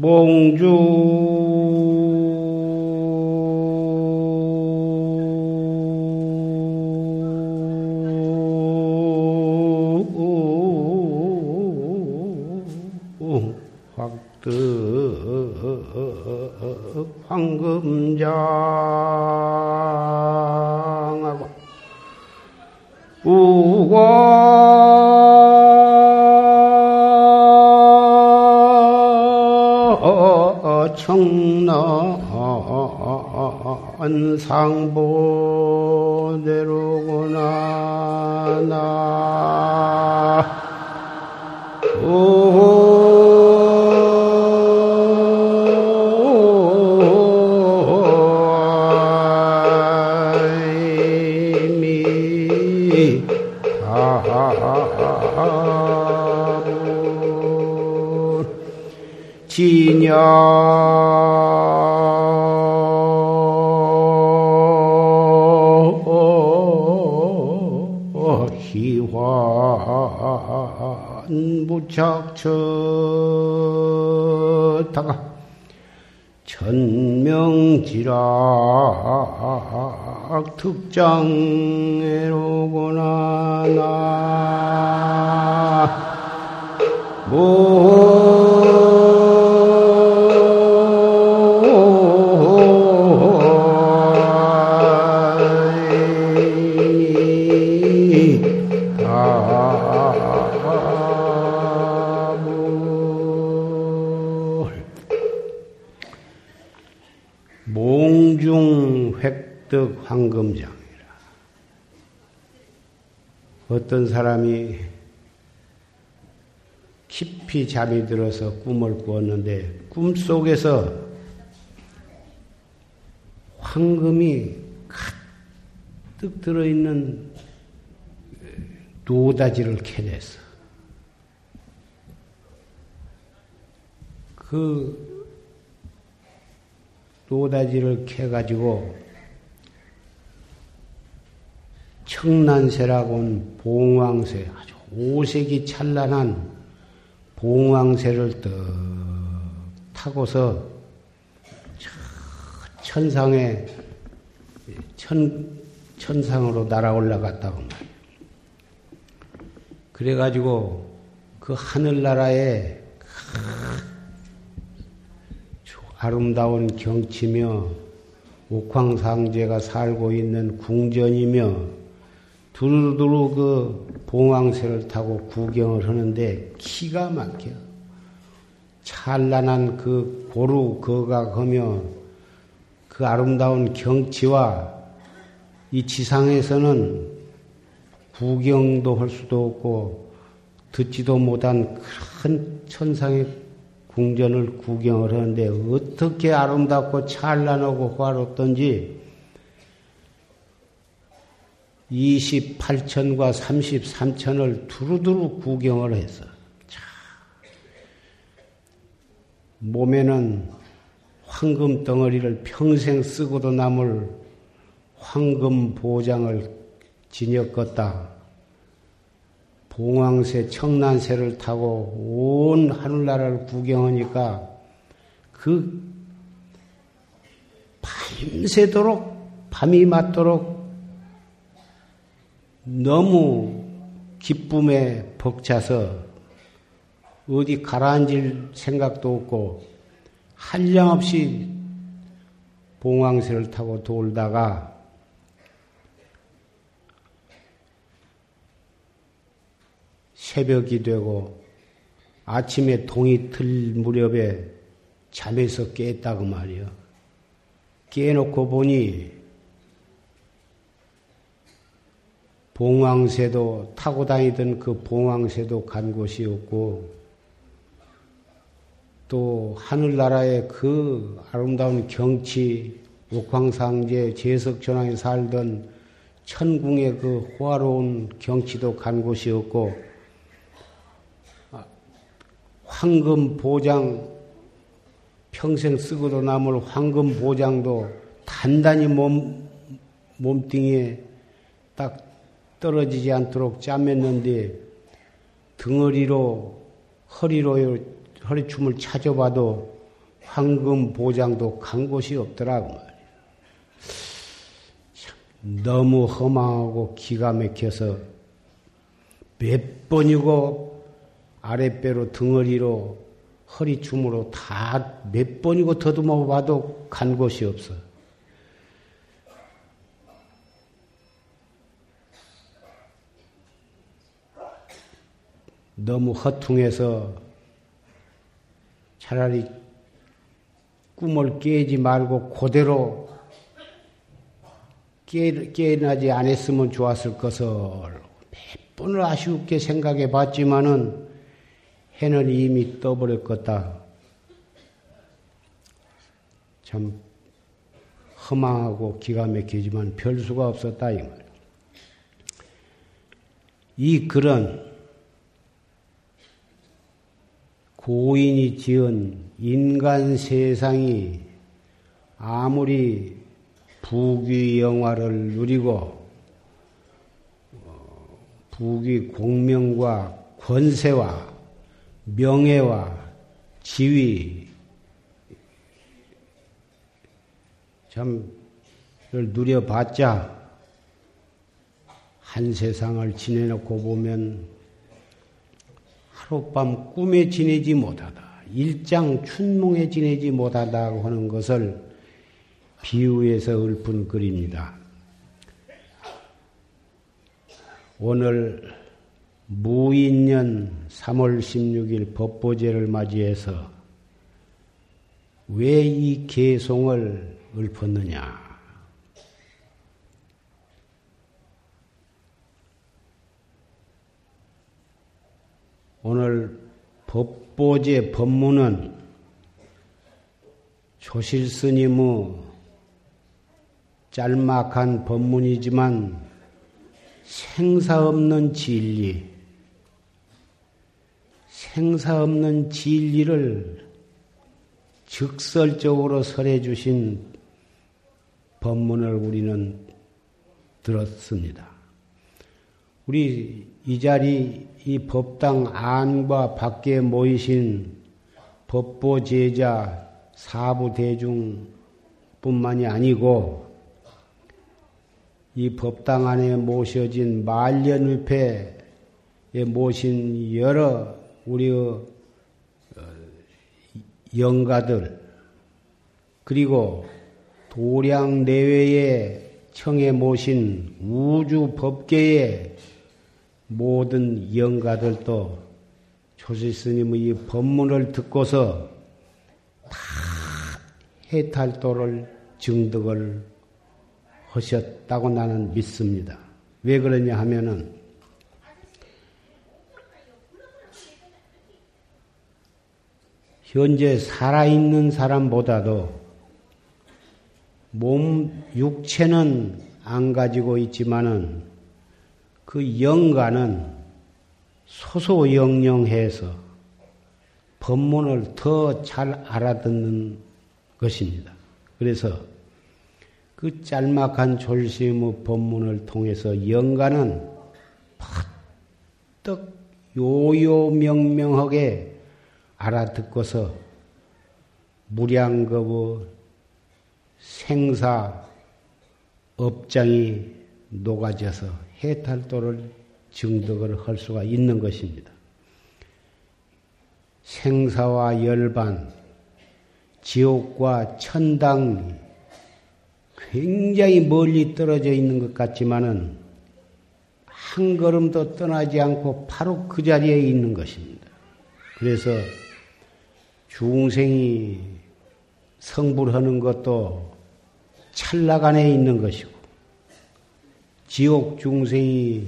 몽주 황금장하고 우과 청란 상보대로구나 나 희환 무착처다가 천명지락 특장애로구나 나 득 황금장이라. 어떤 사람이 깊이 잠이 들어서 꿈을 꾸었는데 꿈속에서 황금이 가득 들어있는 노다지를 캐냈어. 그 노다지를 캐가지고 청란새라고 한 봉황새, 아주 오색이 찬란한 봉황새를 떡 타고서 천상에, 천상으로 날아올라갔다고 말이에요. 그래가지고 그 하늘나라에 아름다운 경치며 옥황상제가 살고 있는 궁전이며 두루두루 그 봉황새를 타고 구경을 하는데 기가 막혀. 찬란한 그 고루 거각하며 그 아름다운 경치와 이 지상에서는 구경도 할 수도 없고 듣지도 못한 큰 천상의 궁전을 구경을 하는데 어떻게 아름답고 찬란하고 화롭던지 28천과 33천을 두루두루 구경을 해서 자, 몸에는 황금 덩어리를 평생 쓰고도 남을 황금 보장을 지녔겄다. 봉황새, 청란새를 타고 온 하늘나라를 구경하니까 그 밤새도록 밤이 맞도록 너무 기쁨에 벅차서 어디 가라앉을 생각도 없고 한량없이 봉황새를 타고 돌다가 새벽이 되고 아침에 동이 틀 무렵에 잠에서 깼다고 말이야. 깨놓고 보니 봉황새도 타고 다니던 그 봉황새도 간 곳이 없고 또 하늘나라의 그 아름다운 경치 옥황상제 제석천왕에 살던 천궁의 그 호화로운 경치도 간 곳이 없고 황금 보장 평생 쓰고도 남을 황금 보장도 단단히 몸뚱이에 딱 떨어지지 않도록 짜맸는데 등허리로 허리로 허리춤을 찾아봐도 황금 보장도 간 곳이 없더라고 말이야. 참 너무 허망하고 기가 막혀서 몇 번이고 아랫배로 등어리로 허리춤으로 다 몇 번이고 더듬어 봐도 간 곳이 없어. 너무 허퉁해서 차라리 꿈을 깨지 말고 그대로 깨어나지 않았으면 좋았을 것을 몇 번을 아쉽게 생각해 봤지만은 해는 이미 떠버렸겠다. 참 허망하고 기가 막히지만 별 수가 없었다 이 말이야. 이 글은 고인이 지은 인간 세상이 아무리 부귀영화를 누리고 부귀 공명과 권세와 명예와 지위 참 누려봤자 한 세상을 지내놓고 보면 하룻밤 꿈에 지내지 못하다, 일장 춘몽에 지내지 못하다고 하는 것을 비유해서 읊은 글입니다. 오늘 무인년 3월 16일 법보재를 맞이해서 왜 이 개송을 읊었느냐. 오늘 법보재 법문은 조실스님의 짤막한 법문이지만 생사 없는 진리를 직설적으로 설해 주신 법문을 우리는 들었습니다. 우리 이 자리 이 법당 안과 밖에 모이신 법보제자 사부대중뿐만이 아니고 이 법당 안에 모셔진 말년위패에 모신 여러 우리의 영가들 그리고 도량 내외에 청해 모신 우주법계의 모든 영가들도 조실스님의 이 법문을 듣고서 다 해탈도를 증득을 하셨다고 나는 믿습니다. 왜 그러냐 하면은 현재 살아있는 사람보다도 몸 육체는 안 가지고 있지만은 그 영가는 소소영영해서 법문을 더 잘 알아듣는 것입니다. 그래서 그 짤막한 졸심의 법문을 통해서 영가는 퍼뜩 요요명명하게 알아듣고서 무량겁의 생사 업장이 녹아져서 해탈도를 증득을 할 수가 있는 것입니다. 생사와 열반, 지옥과 천당이 굉장히 멀리 떨어져 있는 것 같지만은 한 걸음도 떠나지 않고 바로 그 자리에 있는 것입니다. 그래서 중생이 성불하는 것도 찰나 간에 있는 것이고 지옥 중생이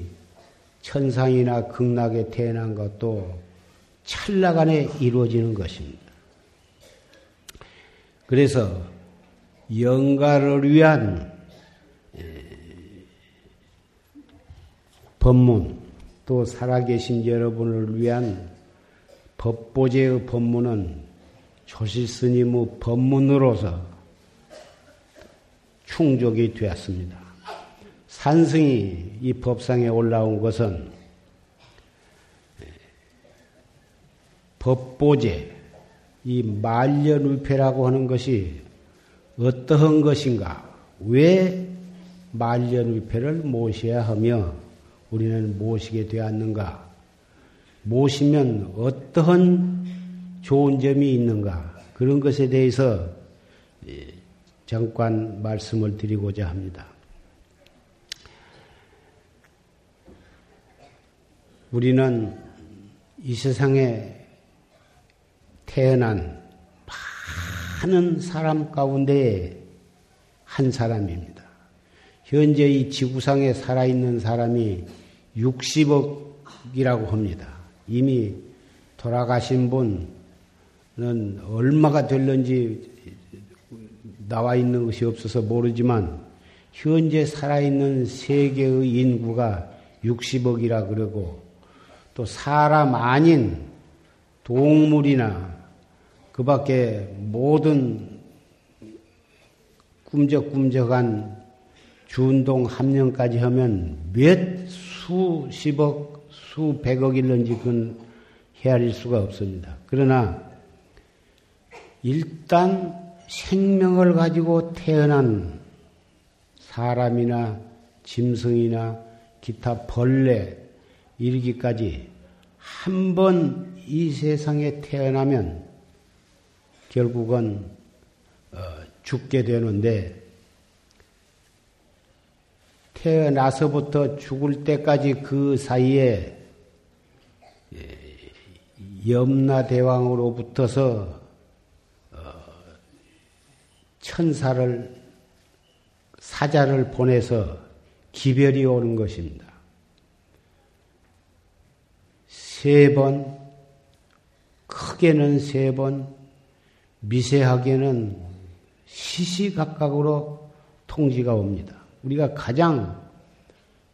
천상이나 극락에 태어난 것도 찰나 간에 이루어지는 것입니다. 그래서 영가를 위한 법문 또 살아계신 여러분을 위한 법보재의 법문은 조실스님의 법문으로서 충족이 되었습니다. 산승이 이 법상에 올라온 것은 법보재, 이 말년위패라고 하는 것이 어떠한 것인가? 왜 말년위패를 모셔야 하며 우리는 모시게 되었는가? 모시면 어떠한 좋은 점이 있는가? 그런 것에 대해서 잠깐 말씀을 드리고자 합니다. 우리는 이 세상에 태어난 많은 사람 가운데 한 사람입니다. 현재 이 지구상에 살아있는 사람이 60억이라고 합니다. 이미 돌아가신 분은 얼마가 될는지 나와 있는 것이 없어서 모르지만 현재 살아있는 세계의 인구가 60억이라 그러고 또 사람 아닌 동물이나 그 밖에 모든 꿈적꿈적한 준동 합령까지 하면 몇 수십억, 수백억일런지 그건 헤아릴 수가 없습니다. 그러나 일단 생명을 가지고 태어난 사람이나 짐승이나 기타 벌레 이르기까지 한 번 이 세상에 태어나면 결국은 죽게 되는데 태어나서부터 죽을 때까지 그 사이에 염라대왕으로부터서 천사를 사자를 보내서 기별이 오는 것입니다. 세 번, 크게는 세 번, 미세하게는 시시각각으로 통지가 옵니다. 우리가 가장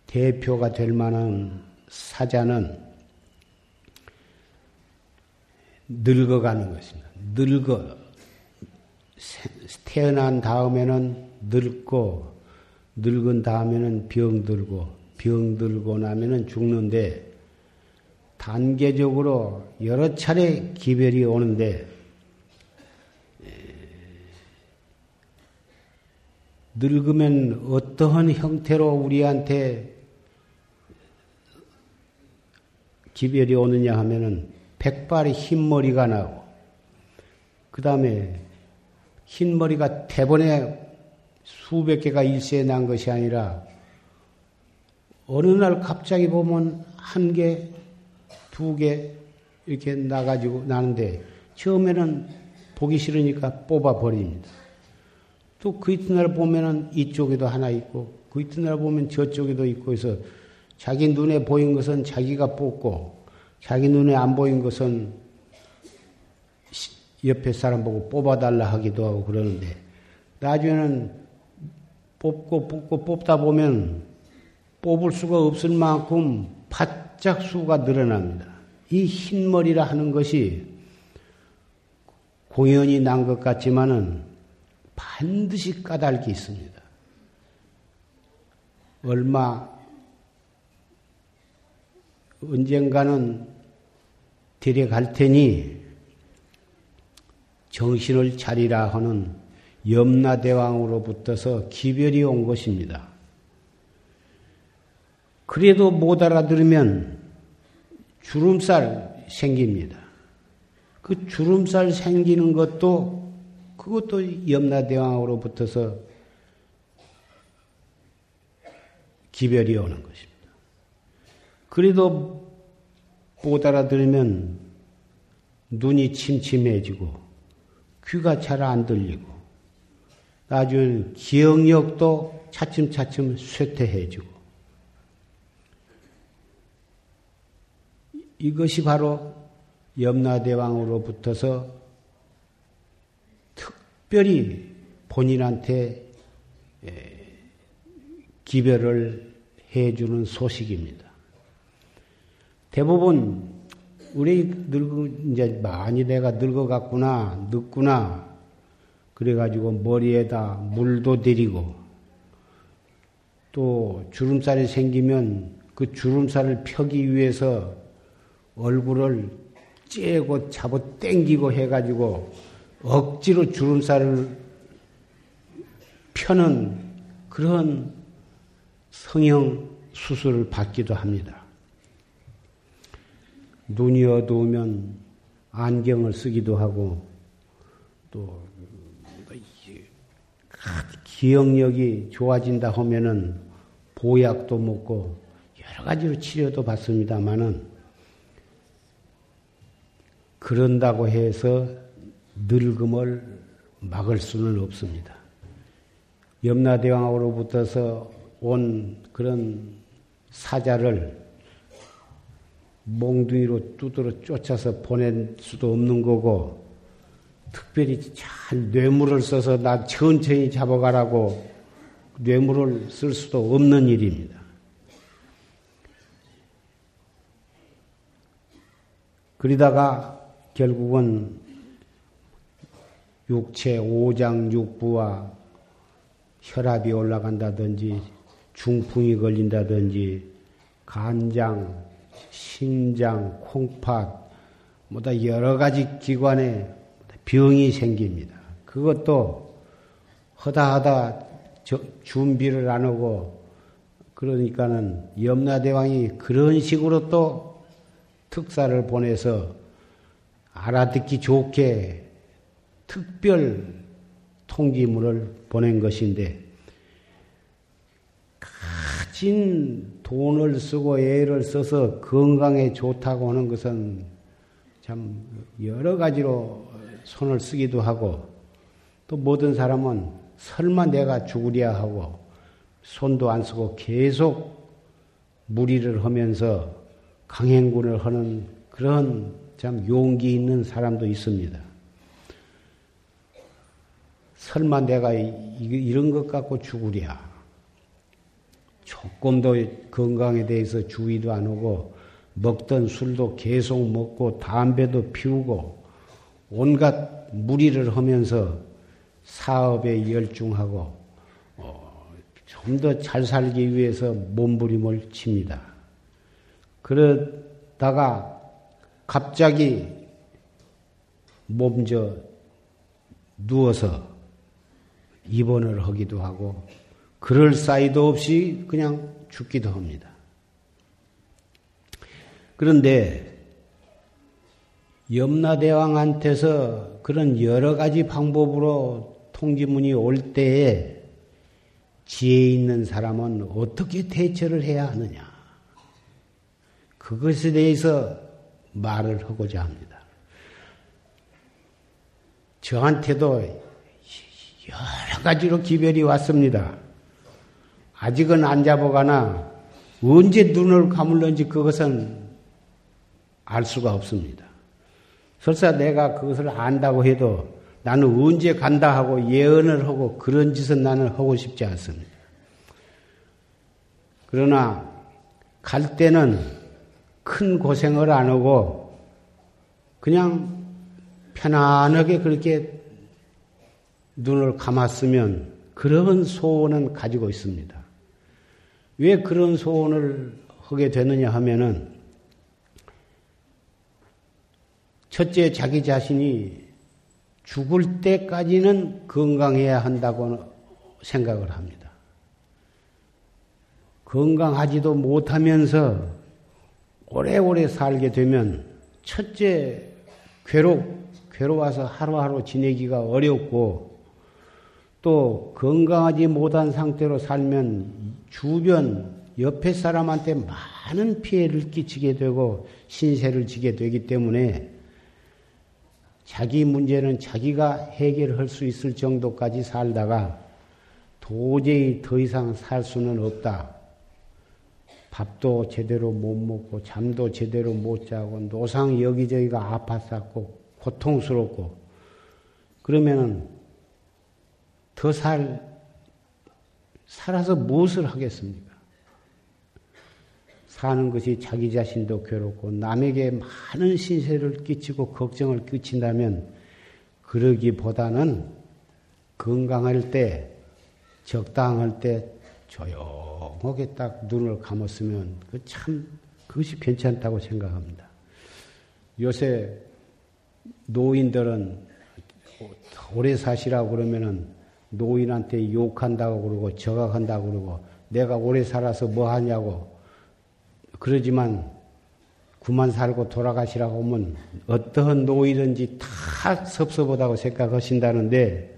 대표가 될 만한 사자는 늙어가는 것입니다. 태어난 다음에는 늙고, 늙은 다음에는 병들고, 병들고 나면은 죽는데, 단계적으로 여러 차례 기별이 오는데, 늙으면 어떠한 형태로 우리한테 기별이 오느냐 하면은 백발의 흰머리가 나고, 그 다음에 흰머리가 대번에 수백 개가 일시에 난 것이 아니라, 어느 날 갑자기 보면 한 개, 두 개 이렇게 나가지고 나는데, 처음에는 보기 싫으니까 뽑아버립니다. 또 그 이튿날 보면은 이쪽에도 하나 있고, 그 이튿날 보면 저쪽에도 있고 해서 자기 눈에 보인 것은 자기가 뽑고, 자기 눈에 안 보인 것은 옆에 사람 보고 뽑아달라 하기도 하고 그러는데, 나중에는 뽑고 뽑다 보면 뽑을 수가 없을 만큼 바짝 수가 늘어납니다. 이 흰머리라 하는 것이 공연이 난 것 같지만은 반드시 까닭이 있습니다. 언젠가는 데려갈 테니 정신을 차리라 하는 염라대왕으로부터서 기별이 온 것입니다. 그래도 못 알아들으면 주름살 생깁니다. 그 주름살 생기는 것도 그것도 염라대왕으로부터서 기별이 오는 것입니다. 그래도 못 알아들으면 눈이 침침해지고 귀가 잘 안 들리고 나중에는 기억력도 차츰차츰 쇠퇴해지고 이것이 바로 염라대왕으로부터서 특별히 본인한테 기별을 해주는 소식입니다. 대부분 우리 이제 많이 내가 늙어갔구나, 늙구나 그래가지고 머리에다 물도 들이고 또 주름살이 생기면 그 주름살을 펴기 위해서 얼굴을 째고 잡고 땡기고 해가지고 억지로 주름살을 펴는 그런 성형 수술을 받기도 합니다. 눈이 어두우면 안경을 쓰기도 하고 또 기억력이 좋아진다 하면은 보약도 먹고 여러 가지로 치료도 받습니다만은 그런다고 해서 늙음을 막을 수는 없습니다. 염라대왕으로부터서 온 그런 사자를 몽둥이로 두드러 쫓아서 보낼 수도 없는 거고 특별히 잘 뇌물을 써서 나 천천히 잡아가라고 뇌물을 쓸 수도 없는 일입니다. 그러다가 결국은 육체 5장 6부와 혈압이 올라간다든지 중풍이 걸린다든지 간장, 신장, 콩팥 뭐다 여러 가지 기관에 병이 생깁니다. 그것도 허다하다 준비를 안 하고 그러니까는 염라대왕이 그런 식으로 또 특사를 보내서 알아듣기 좋게 특별 통지물을 보낸 것인데 가진 돈을 쓰고 애를 써서 건강에 좋다고 하는 것은 참 여러 가지로 손을 쓰기도 하고 또 모든 사람은 설마 내가 죽으랴 하고 손도 안 쓰고 계속 무리를 하면서 강행군을 하는 그런 참 용기 있는 사람도 있습니다. 설마 내가 이런 것 갖고 죽으랴. 조금 더 건강에 대해서 주의도 안 하고 먹던 술도 계속 먹고 담배도 피우고 온갖 무리를 하면서 사업에 열중하고 좀 더 잘 살기 위해서 몸부림을 칩니다. 그러다가 갑자기 몸져 누워서 입원을 하기도 하고 그럴 사이도 없이 그냥 죽기도 합니다. 그런데 염라대왕한테서 그런 여러 가지 방법으로 통지문이 올 때에 지혜 있는 사람은 어떻게 대처를 해야 하느냐. 그것에 대해서 말을 하고자 합니다. 저한테도 여러 가지로 기별이 왔습니다. 아직은 안 잡아가나 언제 눈을 감을는지 그것은 알 수가 없습니다. 설사 내가 그것을 안다고 해도 나는 언제 간다 하고 예언을 하고 그런 짓은 나는 하고 싶지 않습니다. 그러나 갈 때는 큰 고생을 안 하고 그냥 편안하게 그렇게 눈을 감았으면 그런 소원은 가지고 있습니다. 왜 그런 소원을 하게 되느냐 하면은 첫째 자기 자신이 죽을 때까지는 건강해야 한다고 생각을 합니다. 건강하지도 못하면서 오래오래 살게 되면 첫째 괴로워서 하루하루 지내기가 어렵고 또 건강하지 못한 상태로 살면 주변 옆에 사람한테 많은 피해를 끼치게 되고 신세를 지게 되기 때문에 자기 문제는 자기가 해결할 수 있을 정도까지 살다가 도저히 더 이상 살 수는 없다. 밥도 제대로 못 먹고 잠도 제대로 못 자고 노상 여기저기가 아팠었고 고통스럽고 그러면은 더 살아서 무엇을 하겠습니까? 사는 것이 자기 자신도 괴롭고 남에게 많은 신세를 끼치고 걱정을 끼친다면 그러기보다는 건강할 때 적당할 때 조용하게 딱 눈을 감았으면 참 그것이 괜찮다고 생각합니다. 요새 노인들은 오래 사시라고 그러면은 노인한테 욕한다고 그러고 저각한다고 그러고 내가 오래 살아서 뭐 하냐고 그러지만 그만 살고 돌아가시라고 하면 어떠한 노인든지 다 섭섭하다고 생각하신다는데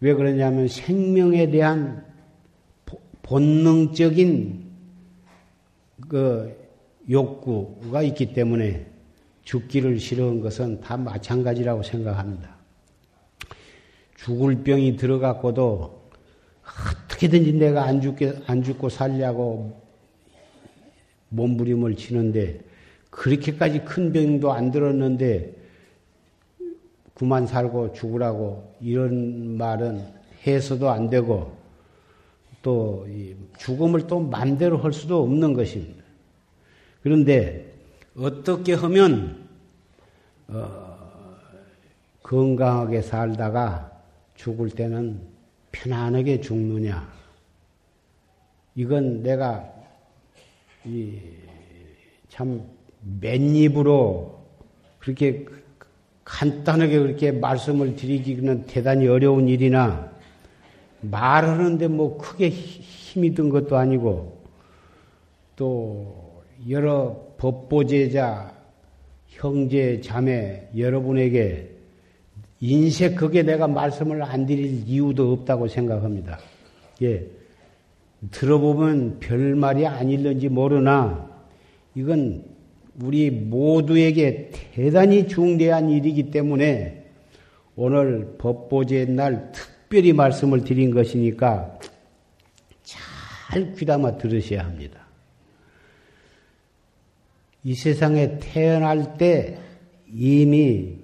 왜 그러냐면 생명에 대한 본능적인 그 욕구가 있기 때문에 죽기를 싫어한 것은 다 마찬가지라고 생각합니다. 죽을 병이 들어갔고도 어떻게든지 내가 안 죽고 살려고 몸부림을 치는데 그렇게까지 큰 병도 안 들었는데 그만 살고 죽으라고 이런 말은 해서도 안 되고 또 죽음을 또 마음대로 할 수도 없는 것입니다. 그런데 어떻게 하면 건강하게 살다가 죽을 때는 편안하게 죽느냐. 이건 내가 참 맨입으로 그렇게 간단하게 그렇게 말씀을 드리기는 대단히 어려운 일이나 말하는데 뭐 크게 힘이 든 것도 아니고 또 여러 법보제자, 형제, 자매 여러분에게 인색 그게 내가 말씀을 안 드릴 이유도 없다고 생각합니다. 예. 들어보면 별말이 아닐는지 모르나 이건 우리 모두에게 대단히 중대한 일이기 때문에 오늘 법보재 날 특별히 말씀을 드린 것이니까 잘 귀담아 들으셔야 합니다. 이 세상에 태어날 때 이미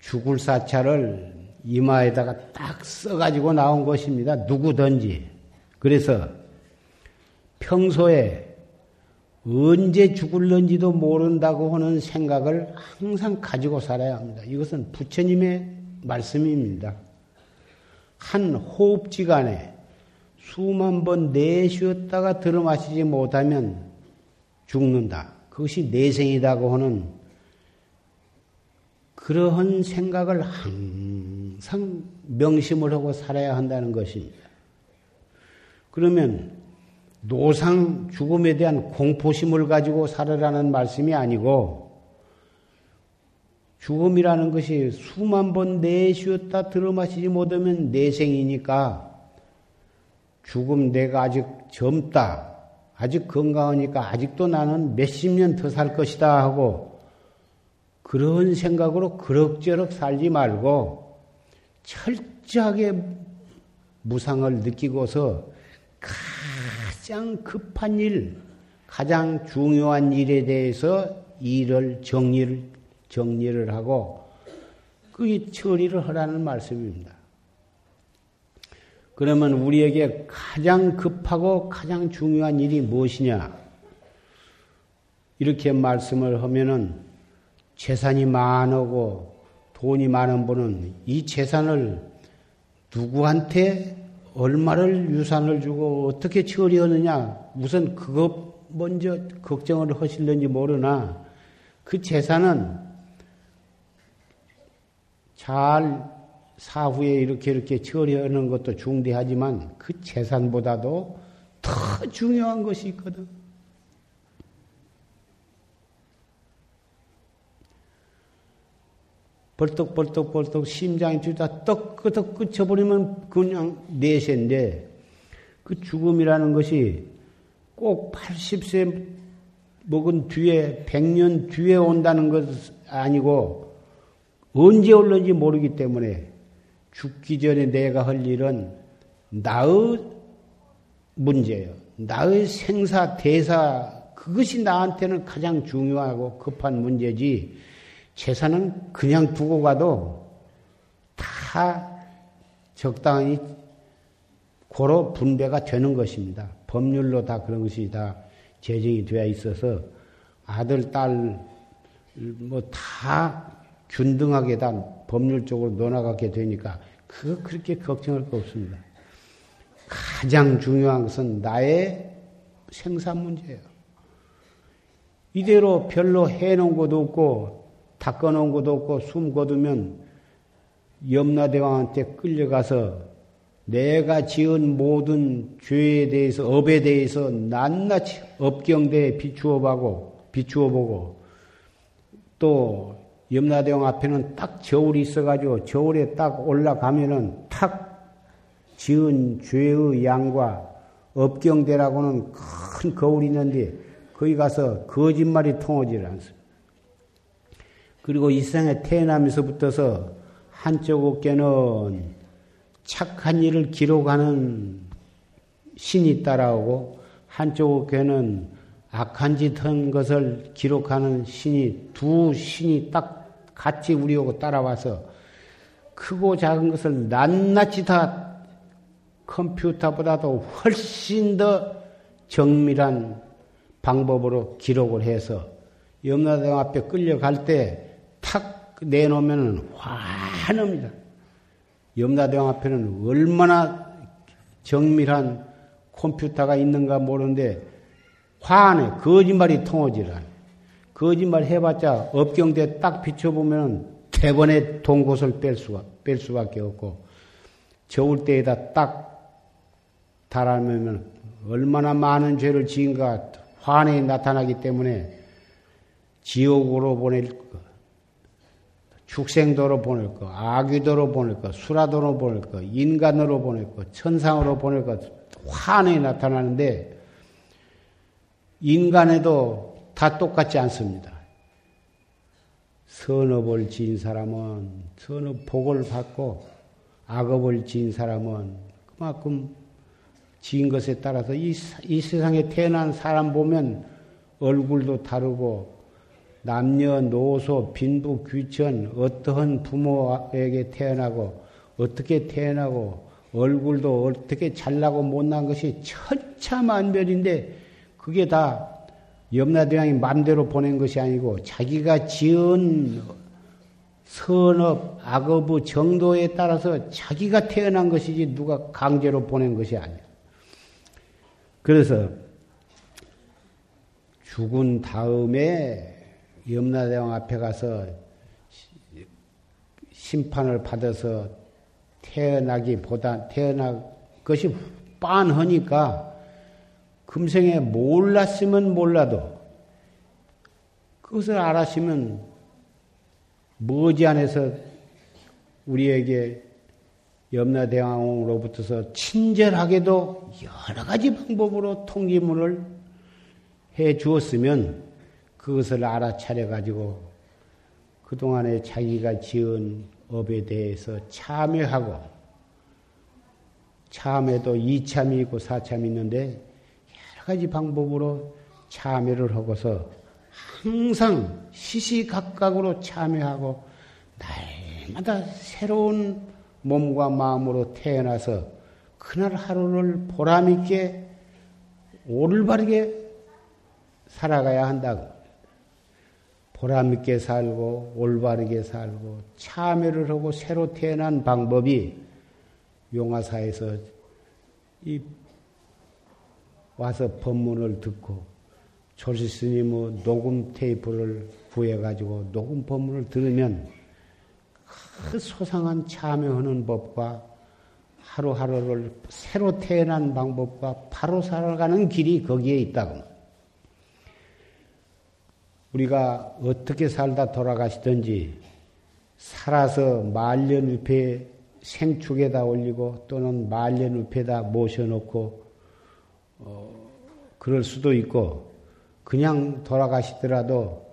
죽을 사찰을 이마에다가 딱 써가지고 나온 것입니다. 누구든지. 그래서 평소에 언제 죽을는지도 모른다고 하는 생각을 항상 가지고 살아야 합니다. 이것은 부처님의 말씀입니다. 한 호흡지간에 수만 번 내쉬었다가 들어마시지 못하면 죽는다. 그것이 내생이라고 하는 그러한 생각을 항상 명심을 하고 살아야 한다는 것입니다. 그러면 노상 죽음에 대한 공포심을 가지고 살으라는 말씀이 아니고 죽음이라는 것이 수만 번 내쉬었다 들어마시지 못하면 내생이니까 죽음 내가 아직 젊다. 아직 건강하니까 아직도 나는 몇십 년 더 살 것이다 하고 그런 생각으로 그럭저럭 살지 말고 철저하게 무상을 느끼고서 가장 급한 일, 가장 중요한 일에 대해서 일을 정리를 하고 그 처리를 하라는 말씀입니다. 그러면 우리에게 가장 급하고 가장 중요한 일이 무엇이냐? 이렇게 말씀을 하면은 재산이 많고 돈이 많은 분은 이 재산을 누구한테 얼마를 유산을 주고 어떻게 처리하느냐? 우선 그것 먼저 걱정을 하실는지 모르나 그 재산은 잘 사후에 이렇게 처리하는 것도 중대하지만 그 재산보다도 더 중요한 것이 있거든. 벌떡벌떡 심장이 뛰다 떡끄떡 끄쳐버리면 그냥 내세인데 그 죽음이라는 것이 꼭 80세 먹은 뒤에 100년 뒤에 온다는 것은 아니고 언제 올는지 모르기 때문에 죽기 전에 내가 할 일은 나의 문제예요. 나의 생사, 대사 그것이 나한테는 가장 중요하고 급한 문제지 재산은 그냥 두고 가도 다 적당히 고로 분배가 되는 것입니다. 법률로 다 그런 것이 다 제정이 되어 있어서 아들, 딸 뭐 다 균등하게 다 법률적으로 논하게 되니까 그거 그렇게 걱정할 거 없습니다. 가장 중요한 것은 나의 생사 문제예요. 이대로 별로 해놓은 것도 없고 닦아놓은 것도 없고 숨 거두면 염라대왕한테 끌려가서 내가 지은 모든 죄에 대해서 업에 대해서 낱낱이 업경대에 비추어보고 또 염라대왕 앞에는 딱 저울이 있어가지고 저울에 딱 올라가면은 탁 지은 죄의 양과 업경대라고는 큰 거울이 있는데 거기 가서 거짓말이 통하지 않습니다. 그리고 이상에 태어나면서 붙어서 한쪽 어깨는 착한 일을 기록하는 신이 따라오고 한쪽 어깨는 악한 짓 한 것을 기록하는 신이 두 신이 딱 같이 우리하고 따라와서 크고 작은 것을 낱낱이 다 컴퓨터보다도 훨씬 더 정밀한 방법으로 기록을 해서 염라대왕 앞에 끌려갈 때 탁 내놓으면 환합니다. 염라대왕 앞에는 얼마나 정밀한 컴퓨터가 있는가 모르는데 화안에 거짓말이 통하질 않아요. 거짓말 해봤자 업경대에 딱 비춰보면 대번에 동곳을 뺄 수밖에 없고 저울대에다 딱 달아내면 얼마나 많은 죄를 지은가 화안에 나타나기 때문에 지옥으로 보낼 거, 축생도로 보낼 거, 악귀도로 보낼 거, 수라도로 보낼 거, 인간으로 보낼 거, 천상으로 보낼 거 화안에 나타나는데 인간에도 다 똑같지 않습니다. 선업을 지은 사람은 선업 복을 받고 악업을 지은 사람은 그만큼 지은 것에 따라서 이 세상에 태어난 사람 보면 얼굴도 다르고 남녀노소, 빈부, 귀천 어떠한 부모에게 태어나고 어떻게 태어나고 얼굴도 어떻게 잘나고 못난 것이 천차만별인데 그게 다 염라대왕이 마음대로 보낸 것이 아니고 자기가 지은 선업, 악업의 정도에 따라서 자기가 태어난 것이지 누가 강제로 보낸 것이 아니야. 그래서 죽은 다음에 염라대왕 앞에 가서 심판을 받아서 태어나기보다 태어날 것이 빤하니까 금생에 몰랐으면 몰라도 그것을 알았으면 머지않아서 우리에게 염라대왕으로부터서 친절하게도 여러 가지 방법으로 통지문을 해 주었으면 그것을 알아차려가지고 그동안에 자기가 지은 업에 대해서 참회하고 참회도 2참이 있고 4참이 있는데 가지 방법으로 참회를 하고서 항상 시시각각으로 참회하고 날마다 새로운 몸과 마음으로 태어나서 그날 하루를 보람있게 올바르게 살아가야 한다고. 보람있게 살고 올바르게 살고 참회를 하고 새로 태어난 방법이 용화사에서 이 와서 법문을 듣고 조실스님의 녹음 테이프를 구해가지고 녹음 법문을 들으면 그 소상한 참여하는 법과 하루하루를 새로 태어난 방법과 바로 살아가는 길이 거기에 있다고. 우리가 어떻게 살다 돌아가시든지 살아서 말년위패 생축에다 올리고 또는 말년위패에다 모셔놓고 그럴 수도 있고 그냥 돌아가시더라도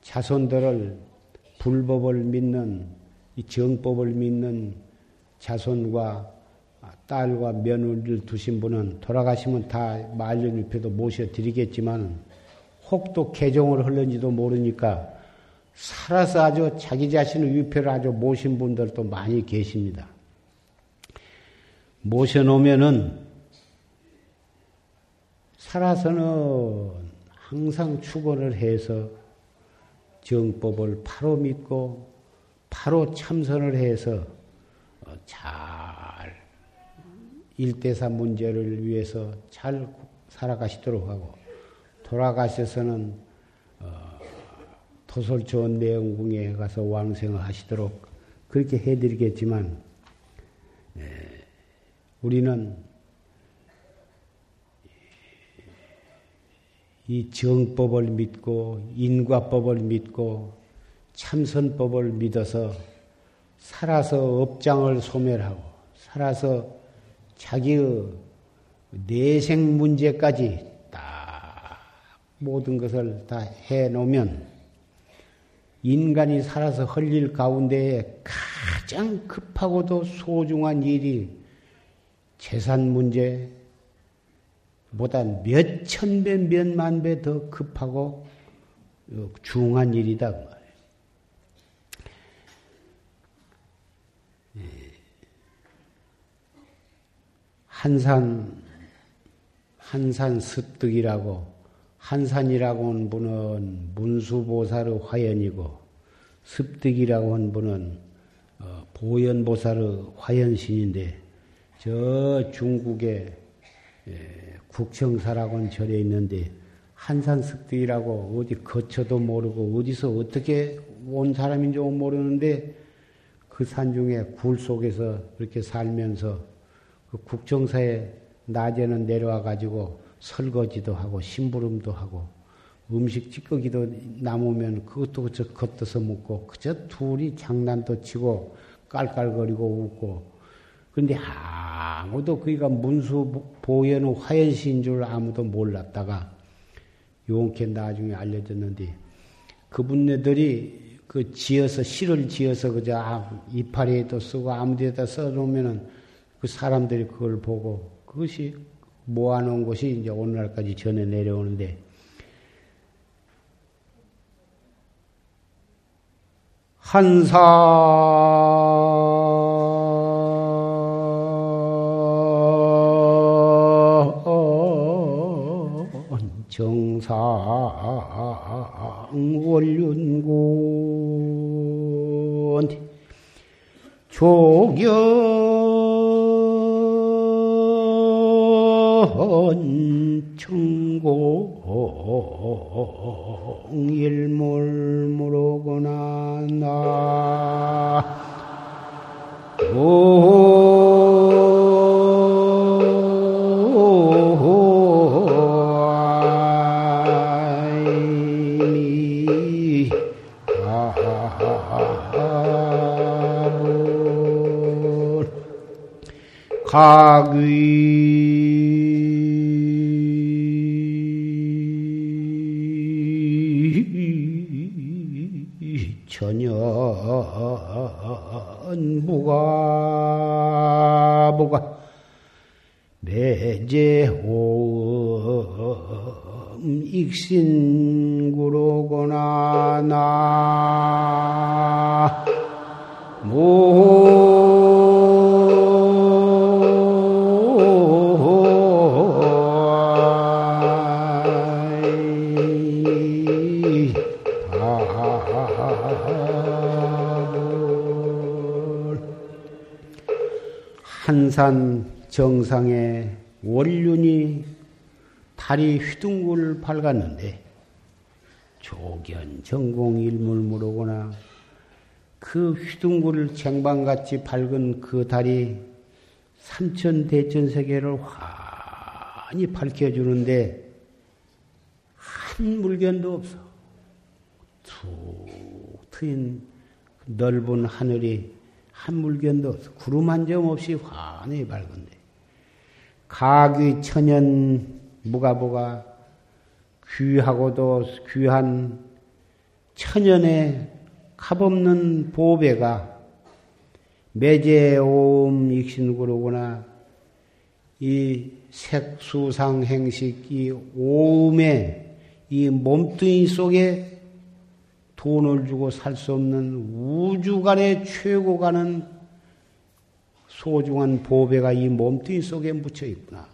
자손들을 불법을 믿는 이 정법을 믿는 자손과 딸과 며느리를 두신 분은 돌아가시면 다 말년위패도 모셔드리겠지만 혹도 개종을 하는지도 모르니까 살아서 아주 자기 자신의 위패를 아주 모신 분들도 많이 계십니다. 모셔놓으면은 살아서는 항상 축원을 해서 정법을 바로 믿고 바로 참선을 해서 잘 일대사 문제를 위해서 잘 살아가시도록 하고 돌아가셔서는 소설 좋은 내용궁에 가서 왕생하시도록 그렇게 해드리겠지만, 우리는 이 정법을 믿고 인과법을 믿고 참선법을 믿어서 살아서 업장을 소멸하고 살아서 자기의 내생 문제까지 딱 모든 것을 다 해놓으면 인간이 살아서 할 일 가운데에 가장 급하고도 소중한 일이 재산 문제보다 몇 천 배, 몇 만 배 더 급하고 중요한 일이다. 한산 습득이라고, 한산이라고 한 분은 문수보살의 화연이고, 습득이라고 한 분은 보현보살의 화연신인데, 저 중국에 국청사라고 하는 절에 있는데, 한산 습득이라고 어디 거쳐도 모르고, 어디서 어떻게 온 사람인지 모르는데, 그 산 중에 굴 속에서 이렇게 살면서, 그 국정사에 낮에는 내려와 가지고 설거지도 하고 심부름도 하고 음식 찌꺼기도 남으면 그것도 그저 겉어서 먹고 그저 둘이 장난도 치고 깔깔거리고 웃고. 그런데 아무도 그이가 문수 보현의 화연시인 줄 아무도 몰랐다가 용케 나중에 알려졌는데, 그분네들이 그 지어서 실을 지어서 그저 이파리에도 쓰고 아무데다 써놓으면은 그 사람들이 그걸 보고 그것이 모아놓은 것이 이제 오늘날까지 전해 내려오는데, 한산 정상 원륜군 조경 천공 일몰 모르거나 나 가귀 무가 매제호음 익신구로구나 나 한산 정상에 원륜이 달이 휘둥굴 밝았는데, 조견 전공 일물 모르거나 그 휘둥굴 쟁반같이 밝은 그 달이 삼천 대천 세계를 환히 밝혀주는데 한 물견도 없어. 툭 트인 넓은 하늘이 한 물견도 없어. 구름 한 점 없이 환히 밝은데, 가귀 천연 무가보가 귀하고도 귀한 천연의 값없는 보배가 매제오음 익신구로구나, 이 색수상행식 이 오음의 이 몸뚱이 속에 돈을 주고 살 수 없는 우주간의 최고가는 소중한 보배가 이 몸뚱이 속에 묻혀 있구나.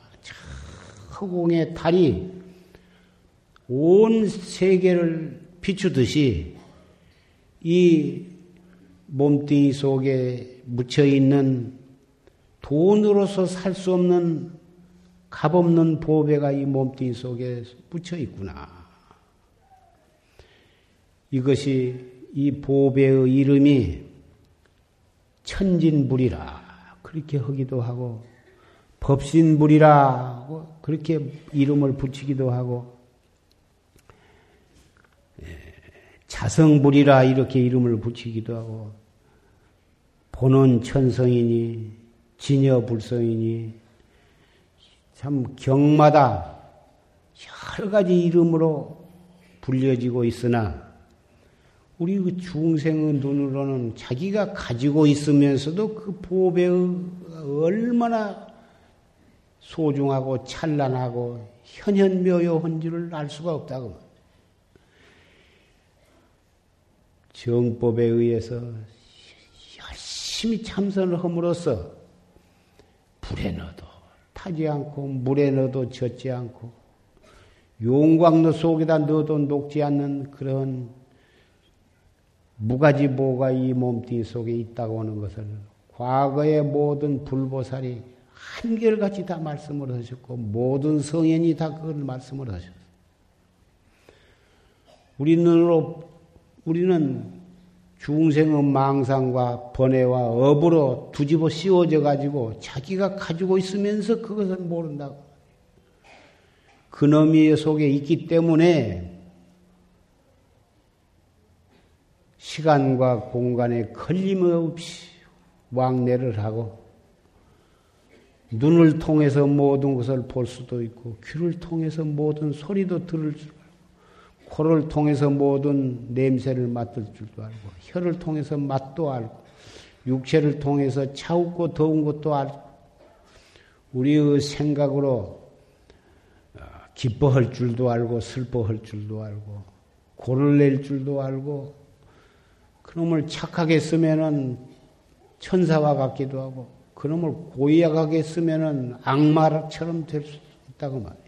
허공의 달이 온 세계를 비추듯이 이 몸뚱이 속에 묻혀 있는 돈으로서 살 수 없는 값없는 보배가 이 몸뚱이 속에 묻혀 있구나. 이것이 이 보배의 이름이 천진불이라 그렇게 하기도 하고 법신불이라 그렇게 이름을 붙이기도 하고 자성불이라 이렇게 이름을 붙이기도 하고 본원 천성이니 진여불성이니 참 경마다 여러 가지 이름으로 불려지고 있으나 우리 그 중생의 눈으로는 자기가 가지고 있으면서도 그 보배의 얼마나 소중하고 찬란하고 현현묘요한지를 알 수가 없다고. 정법에 의해서 열심히 참선을 함으로써 불에 넣어도 타지 않고 물에 넣어도 젖지 않고 용광로 속에다 넣어도 녹지 않는 그런 무가지보가 이 몸뚱이 속에 있다고 하는 것을 과거의 모든 불보살이 한결같이 다 말씀을 하셨고 모든 성현이 다 그걸 말씀을 하셨어요. 우리 눈으로 우리는 중생의 망상과 번뇌와 업으로 두집어 씌워져 가지고 자기가 가지고 있으면서 그것을 모른다고. 그놈이 속에 있기 때문에 시간과 공간에 걸림없이 왕래를 하고 눈을 통해서 모든 것을 볼 수도 있고 귀를 통해서 모든 소리도 들을 줄 알고 코를 통해서 모든 냄새를 맡을 줄도 알고 혀를 통해서 맛도 알고 육체를 통해서 차웁고 더운 것도 알고 우리의 생각으로 기뻐할 줄도 알고 슬퍼할 줄도 알고 고를 낼 줄도 알고 그놈을 착하게 쓰면은 천사와 같기도 하고 그놈을 고약하게 쓰면은 악마처럼 될 수 있다고 말해요.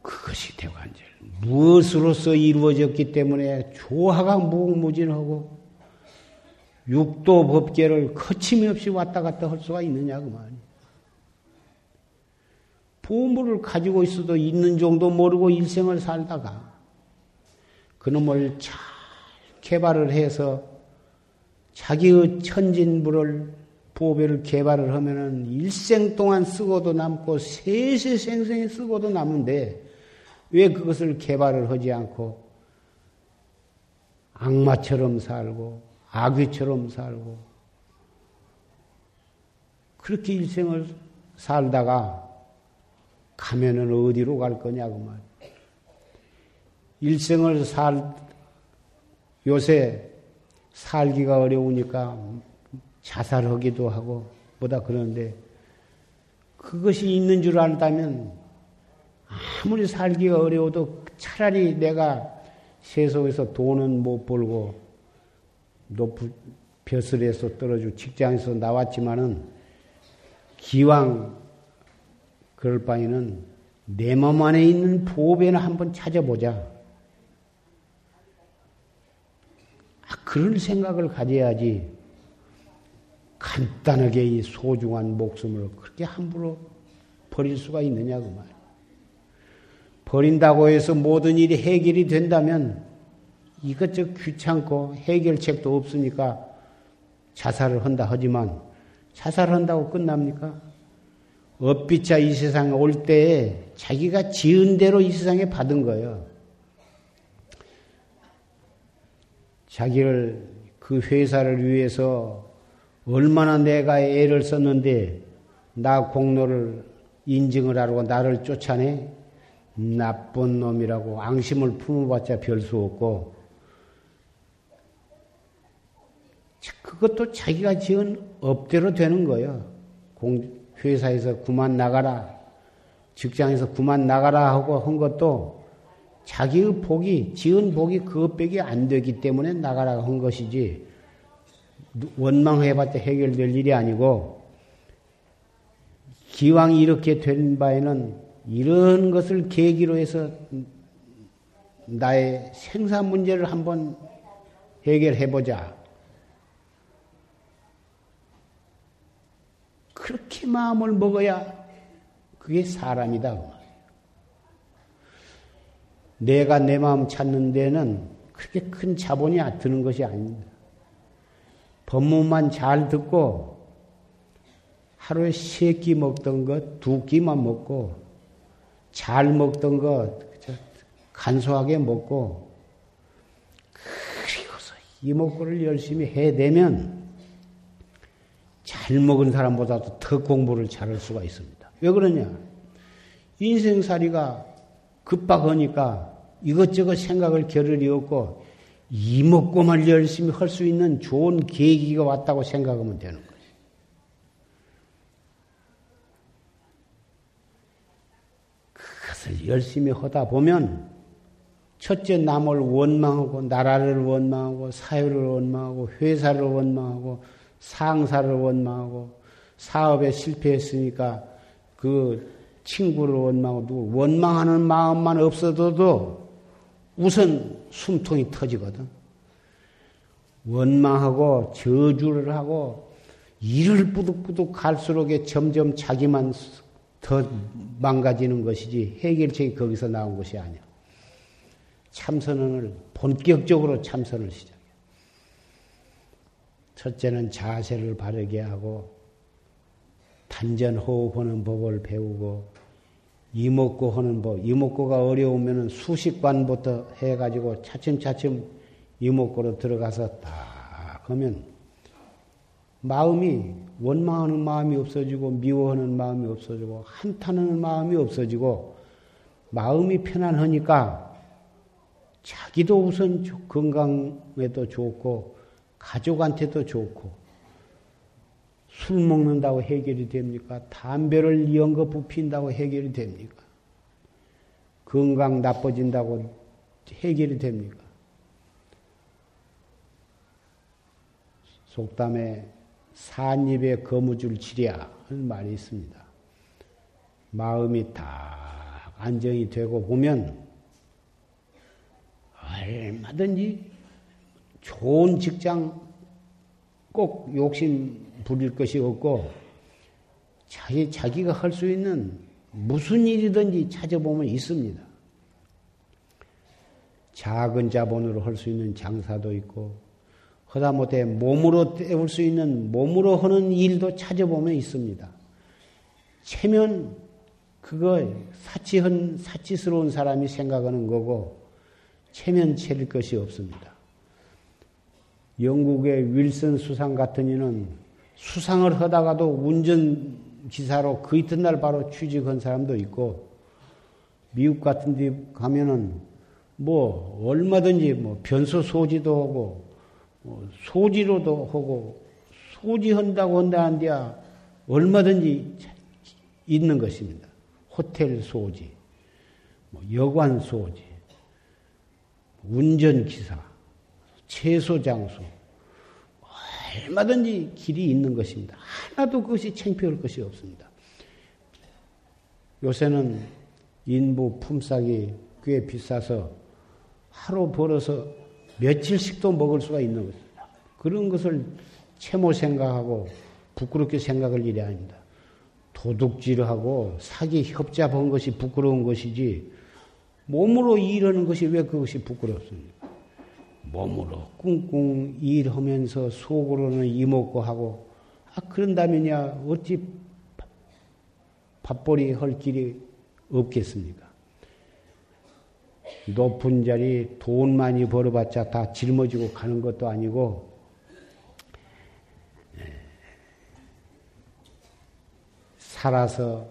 그것이 대관절. 무엇으로서 이루어졌기 때문에 조화가 무궁무진하고 육도 법계를 거침없이 왔다 갔다 할 수가 있느냐고 말이에요. 보물을 가지고 있어도 있는 정도 모르고 일생을 살다가 그놈을 잘 개발을 해서 자기의 천진부를 보배를 개발을 하면은 일생 동안 쓰고도 남고 세세생생에 쓰고도 남는데 왜 그것을 개발을 하지 않고 악마처럼 살고 악귀처럼 살고 그렇게 일생을 살다가 가면은 어디로 갈 거냐고 말이야. 일생을 요새 살기가 어려우니까 자살하기도 하고 뭐다 그러는데 그것이 있는 줄 안다면 아무리 살기가 어려워도 차라리 내가 세속에서 돈은 못 벌고 높은 벼슬에서 떨어지고 직장에서 나왔지만은 기왕 그럴 바에는 내 몸 안에 있는 보배나 한번 찾아보자. 그런 생각을 가져야지 간단하게 이 소중한 목숨을 그렇게 함부로 버릴 수가 있느냐고 말이야. 버린다고 해서 모든 일이 해결이 된다면 이것저것 귀찮고 해결책도 없으니까 자살을 한다 하지만 자살한다고 끝납니까? 업비차 이 세상에 올 때에 자기가 지은 대로 이 세상에 받은 거예요. 자기를 그 회사를 위해서 얼마나 내가 애를 썼는데 나 공로를 인증을 하라고 나를 쫓아내? 나쁜 놈이라고 앙심을 품어봤자 별 수 없고 그것도 자기가 지은 업대로 되는 거예요. 회사에서 그만 나가라, 직장에서 그만 나가라 하고 한 것도 자기의 복이, 지은 복이 그것밖에 안 되기 때문에 나가라고 한 것이지 원망해봤자 해결될 일이 아니고 기왕 이렇게 된 바에는 이런 것을 계기로 해서 나의 생사 문제를 한번 해결해보자. 그렇게 마음을 먹어야 그게 사람이다. 내가 내 마음 찾는 데는 그렇게 큰 자본이 드는 것이 아닙니다. 법문만 잘 듣고 하루에 3끼 먹던 것 2끼만 먹고 잘 먹던 것 간소하게 먹고 그리고서 이목구를 열심히 해내면 잘 먹은 사람보다도 더 공부를 잘할 수가 있습니다. 왜 그러냐? 인생살이가 급박하니까 이것저것 생각을 겨를이 없고 이목구만 열심히 할 수 있는 좋은 계기가 왔다고 생각하면 되는 거예요. 그것을 열심히 하다 보면 첫째 남을 원망하고 나라를 원망하고 사회를 원망하고 회사를 원망하고 상사를 원망하고 사업에 실패했으니까 그 친구를 원망하고 누구 원망하는 마음만 없어도 우선 숨통이 터지거든. 원망하고 저주를 하고 일을 뿌득뿌득 갈수록에 점점 자기만 더 망가지는 것이지 해결책이 거기서 나온 것이 아니야. 참선을 본격적으로 참선을 시작해. 첫째는 자세를 바르게 하고 단전호흡하는 법을 배우고 이목구하는 법, 이목구가 어려우면 수식관부터 해가지고 차츰차츰 이목구로 들어가서 딱 하면 마음이 원망하는 마음이 없어지고 미워하는 마음이 없어지고 한탄하는 마음이 없어지고 마음이 편안하니까 자기도 우선 건강에도 좋고 가족한테도 좋고 술 먹는다고 해결이 됩니까? 담배를 연거푸 핀다고 해결이 됩니까? 건강 나빠진다고 해결이 됩니까? 속담에 산입에 거무줄 치랴 하는 말이 있습니다. 마음이 딱 안정이 되고 보면 얼마든지 좋은 직장 꼭 욕심 부릴 것이 없고 자기가 할 수 있는 무슨 일이든지 찾아보면 있습니다. 작은 자본으로 할 수 있는 장사도 있고 하다못해 몸으로 때울 수 있는 몸으로 하는 일도 찾아보면 있습니다. 체면 그거 사치스러운 사람이 생각하는 거고 체면 체릴 것이 없습니다. 영국의 윌슨 수상 같은 이는 수상을 하다가도 운전기사로 그 이튿날 바로 취직한 사람도 있고, 미국 같은 데 가면은 얼마든지 변소 소지도 하고, 소지로도 하고, 소지한다고 한다는데야 얼마든지 있는 것입니다. 호텔 소지, 여관 소지, 운전기사, 채소장소, 얼마든지 길이 있는 것입니다. 하나도 그것이 창피할 것이 없습니다. 요새는 인부 품삯이 꽤 비싸서 하루 벌어서 며칠씩도 먹을 수가 있는 것입니다. 그런 것을 채모 생각하고 부끄럽게 생각할 일이 아닙니다. 도둑질하고 사기 협잡한 것이 부끄러운 것이지 몸으로 일하는 것이 왜 그것이 부끄럽습니까? 몸으로 꿍꿍 일하면서 속으로는 이목구하고 그런다면야 어찌 밥벌이 할 길이 없겠습니까? 높은 자리 돈 많이 벌어봤자 다 짊어지고 가는 것도 아니고 살아서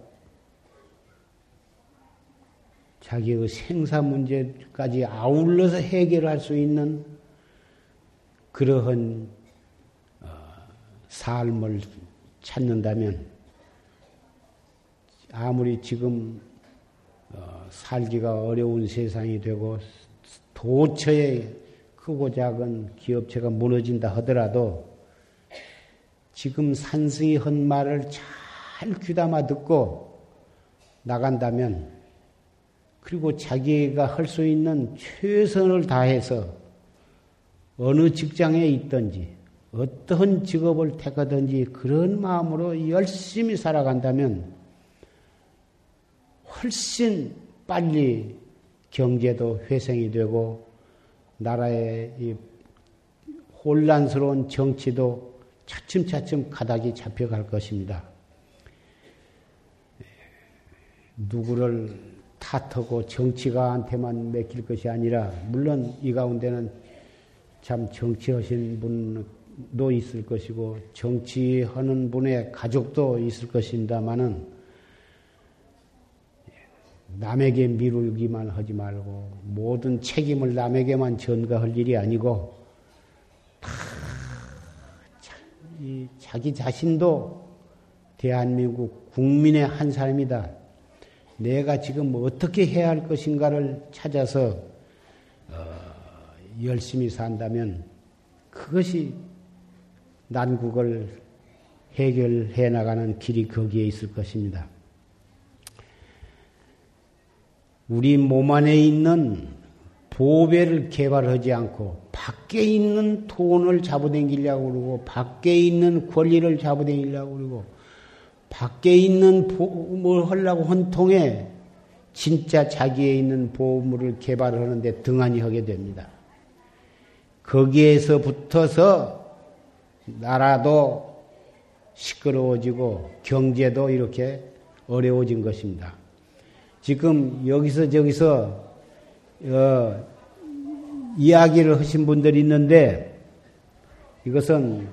자기의 생사 문제까지 아울러서 해결할 수 있는 그러한 삶을 찾는다면 아무리 지금 살기가 어려운 세상이 되고 도처에 크고 작은 기업체가 무너진다 하더라도 지금 산승이 한 말을 잘 귀담아 듣고 나간다면 그리고 자기가 할 수 있는 최선을 다해서 어느 직장에 있든지 어떤 직업을 택하든지 그런 마음으로 열심히 살아간다면 훨씬 빨리 경제도 회생이 되고 나라의 이 혼란스러운 정치도 차츰차츰 가닥이 잡혀갈 것입니다. 누구를 탓하고 정치가한테만 맡길 것이 아니라 물론 이 가운데는 참 정치하신 분도 있을 것이고 정치하는 분의 가족도 있을 것입니다마는 남에게 미루기만 하지 말고 모든 책임을 남에게만 전가할 일이 아니고 다 자기 자신도 대한민국 국민의 한 사람이다. 내가 지금 어떻게 해야 할 것인가를 찾아서 열심히 산다면 그것이 난국을 해결해 나가는 길이 거기에 있을 것입니다. 우리 몸 안에 있는 보배를 개발하지 않고 밖에 있는 돈을 잡아당기려고 그러고 밖에 있는 권리를 잡아당기려고 그러고 밖에 있는 뭘 하려고 혼통에 진짜 자기에 있는 보물을 개발하는데 등한히 하게 됩니다. 거기에서 붙어서 나라도 시끄러워지고 경제도 이렇게 어려워진 것입니다. 지금 여기서 저기서 이야기를 하신 분들이 있는데 이것은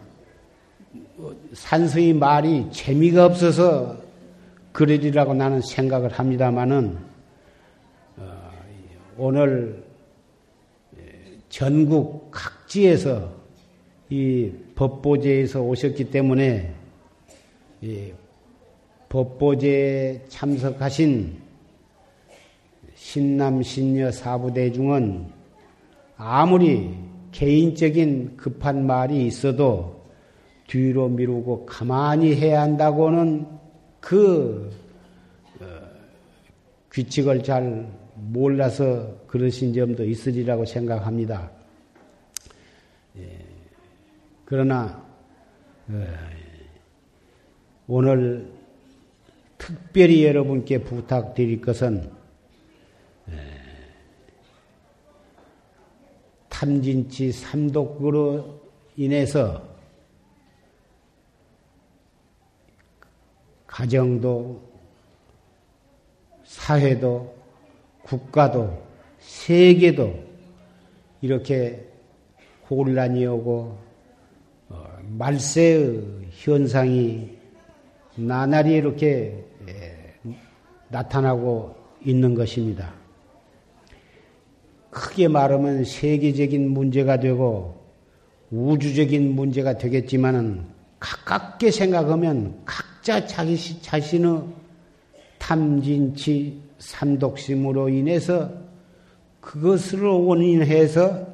산수의 말이 재미가 없어서 그러리라고 나는 생각을 합니다마는 오늘 전국 각지에서 이 법보재에서 오셨기 때문에 이 법보재에 참석하신 신남 신녀 사부대중은 아무리 개인적인 급한 말이 있어도 뒤로 미루고 가만히 해야 한다고는 그 규칙을 잘 몰라서 그러신 점도 있으리라고 생각합니다. 그러나 오늘 특별히 여러분께 부탁드릴 것은 탐진치 삼독으로 인해서 가정도 사회도 국가도 세계도 이렇게 혼란이 오고 말세의 현상이 나날이 이렇게 나타나고 있는 것입니다. 크게 말하면 세계적인 문제가 되고 우주적인 문제가 되겠지만은 가깝게 생각하면 각자 자기 자신의 탐진치 삼독심으로 인해서 그것을 원인해서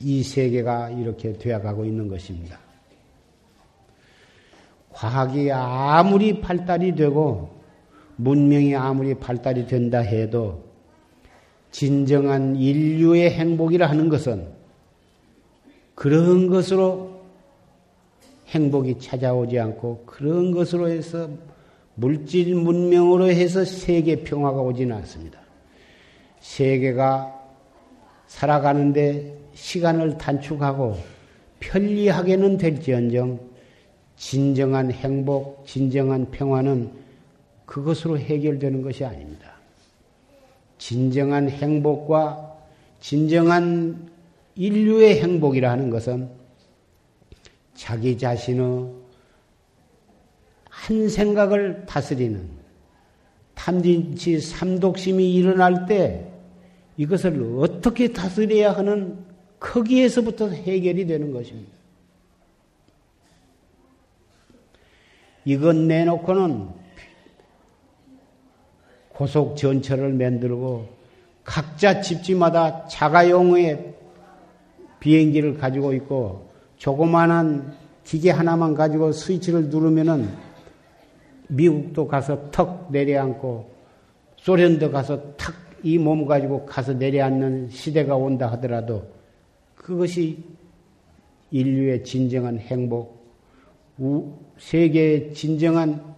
이 세계가 이렇게 되어가고 있는 것입니다. 과학이 아무리 발달이 되고 문명이 아무리 발달이 된다 해도 진정한 인류의 행복이라 하는 것은 그런 것으로 행복이 찾아오지 않고 그런 것으로 해서 물질 문명으로 해서 세계 평화가 오지는 않습니다. 세계가 살아가는데 시간을 단축하고 편리하게는 될지언정 진정한 행복, 진정한 평화는 그것으로 해결되는 것이 아닙니다. 진정한 행복과 진정한 인류의 행복이라 하는 것은 자기 자신의 한 생각을 다스리는 탐진치 삼독심이 일어날 때 이것을 어떻게 다스려야 하는 거기에서부터 해결이 되는 것입니다. 이건 내놓고는 고속전철을 만들고 각자 집집마다 자가용의 비행기를 가지고 있고 조그마한 기계 하나만 가지고 스위치를 누르면은 미국도 가서 턱 내려앉고 소련도 가서 탁 이 몸 가지고 가서 내려앉는 시대가 온다 하더라도 그것이 인류의 진정한 행복, 세계의 진정한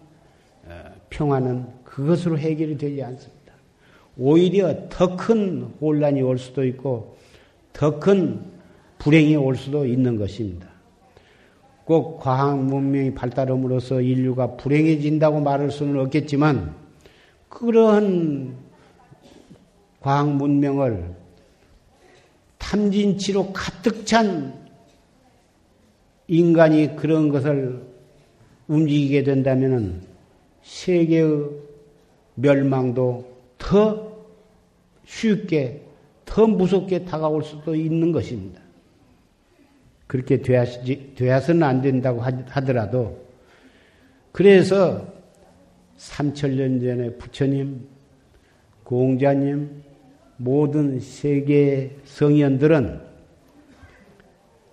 평화는 그것으로 해결이 되지 않습니다. 오히려 더 큰 혼란이 올 수도 있고 더 큰 불행이 올 수도 있는 것입니다. 꼭 과학 문명이 발달함으로써 인류가 불행해진다고 말할 수는 없겠지만 그러한 과학 문명을 탐진치로 가득 찬 인간이 그런 것을 움직이게 된다면 세계의 멸망도 더 쉽게, 더 무섭게 다가올 수도 있는 것입니다. 그렇게 되어서는 안 된다고 하더라도, 그래서 3000년 전에 부처님, 공자님, 모든 세계 성현들은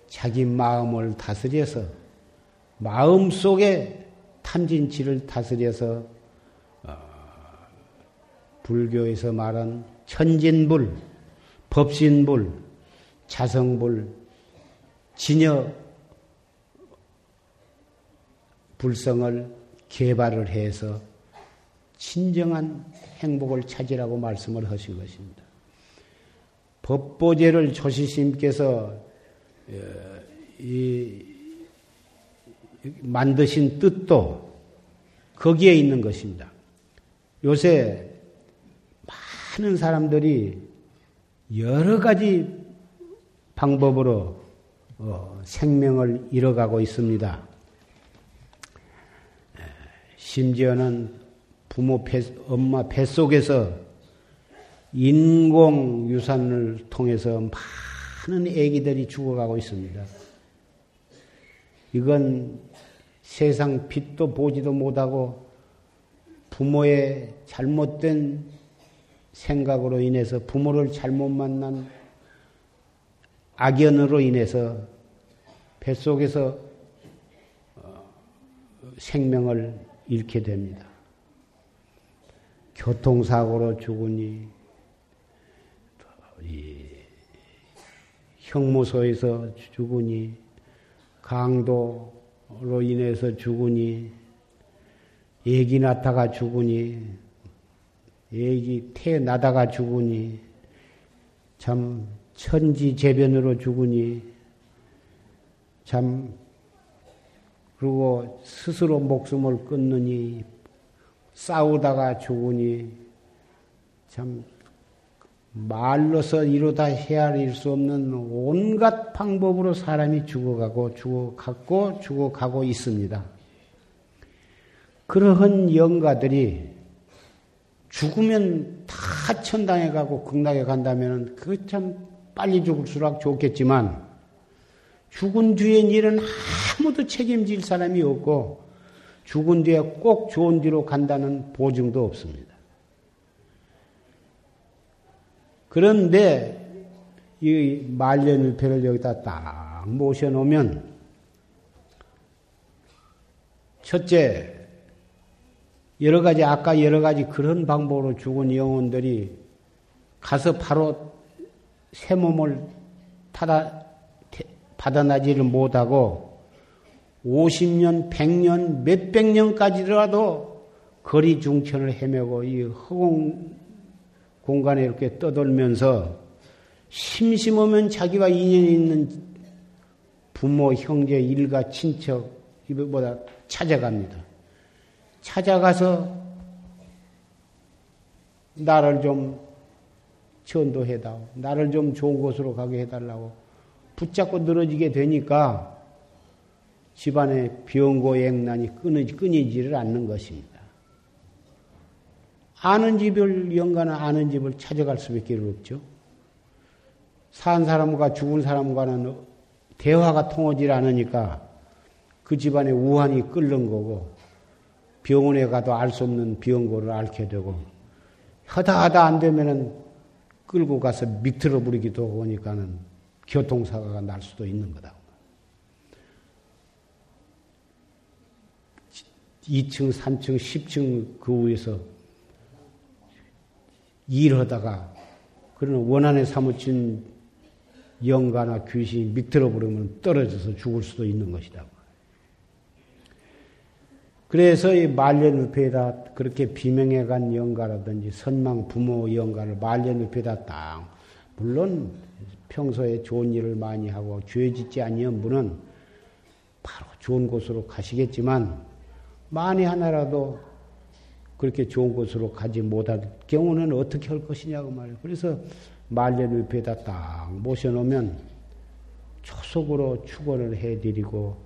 자기 마음을 다스려서 마음속에 탐진치를 다스려서 불교에서 말한 천진불, 법신불, 자성불, 진여 불성을 개발을 해서 진정한 행복을 찾으라고 말씀을 하신 것입니다. 법보재를 조시스님께서 만드신 뜻도 거기에 있는 것입니다. 요새 많은 사람들이 여러 가지 방법으로 생명을 잃어가고 있습니다. 심지어는 엄마 뱃속에서 인공유산을 통해서 많은 아기들이 죽어가고 있습니다. 이건 세상 빛도 보지도 못하고 부모의 잘못된 생각으로 인해서 부모를 잘못 만난 악연으로 인해서 뱃속에서 생명을 잃게 됩니다. 교통사고로 죽으니, 형무소에서 죽으니, 강도로 인해서 죽으니, 애기 낳다가 죽으니, 애기 태어나다가 죽으니, 참 천지재변으로 죽으니, 참 그리고 스스로 목숨을 끊느니, 싸우다가 죽으니, 참 말로서 이루다 헤아릴 수 없는 온갖 방법으로 사람이 죽어가고 있습니다. 그러한 영가들이 죽으면 다 천당에 가고 극락에 간다면 그 참 빨리 죽을수록 좋겠지만 죽은 뒤에 일은 아무도 책임질 사람이 없고 죽은 뒤에 꼭 좋은 뒤로 간다는 보증도 없습니다. 그런데 이 말년일패를 여기다 딱 모셔놓으면 첫째, 여러 가지 그런 방법으로 죽은 영혼들이 가서 바로 새 몸을 받아나지를 못하고 50년, 100년, 몇백 년까지라도 거리 중천을 헤매고 이 허공 공간에 이렇게 떠돌면서 심심하면 자기와 인연이 있는 부모, 형제, 일가, 친척 이보다 찾아갑니다. 찾아가서 나를 좀 전도해다오, 나를 좀 좋은 곳으로 가게 해달라고 붙잡고 늘어지게 되니까 집안의 병고액난이 끊이지를 않는 것입니다. 아는 집을 영가는 아는 집을 찾아갈 수밖에 없죠. 산 사람과 죽은 사람과는 대화가 통하지 않으니까 그 집안의 우환이 끓는 거고 병원에 가도 알 수 없는 병고를 앓게 되고 하다하다 안 되면은 끌고 가서 밑으로 부리기도 하니까는 교통사고가 날 수도 있는 거다. 2층, 3층, 10층 그 위에서 일하다가 그런 원한에 사무친 영가나 귀신이 밑으로 부르면 떨어져서 죽을 수도 있는 것이다. 그래서 이 말년우패에다 그렇게 비명해간 영가라든지 선망 부모 영가를 말년우패에다 딱, 물론 평소에 좋은 일을 많이 하고 죄짓지 아니한 분은 바로 좋은 곳으로 가시겠지만, 만에 하나라도 그렇게 좋은 곳으로 가지 못할 경우는 어떻게 할 것이냐고 말이에요. 그래서 말년우패에다 딱 모셔놓으면 초속으로 축원을 해드리고,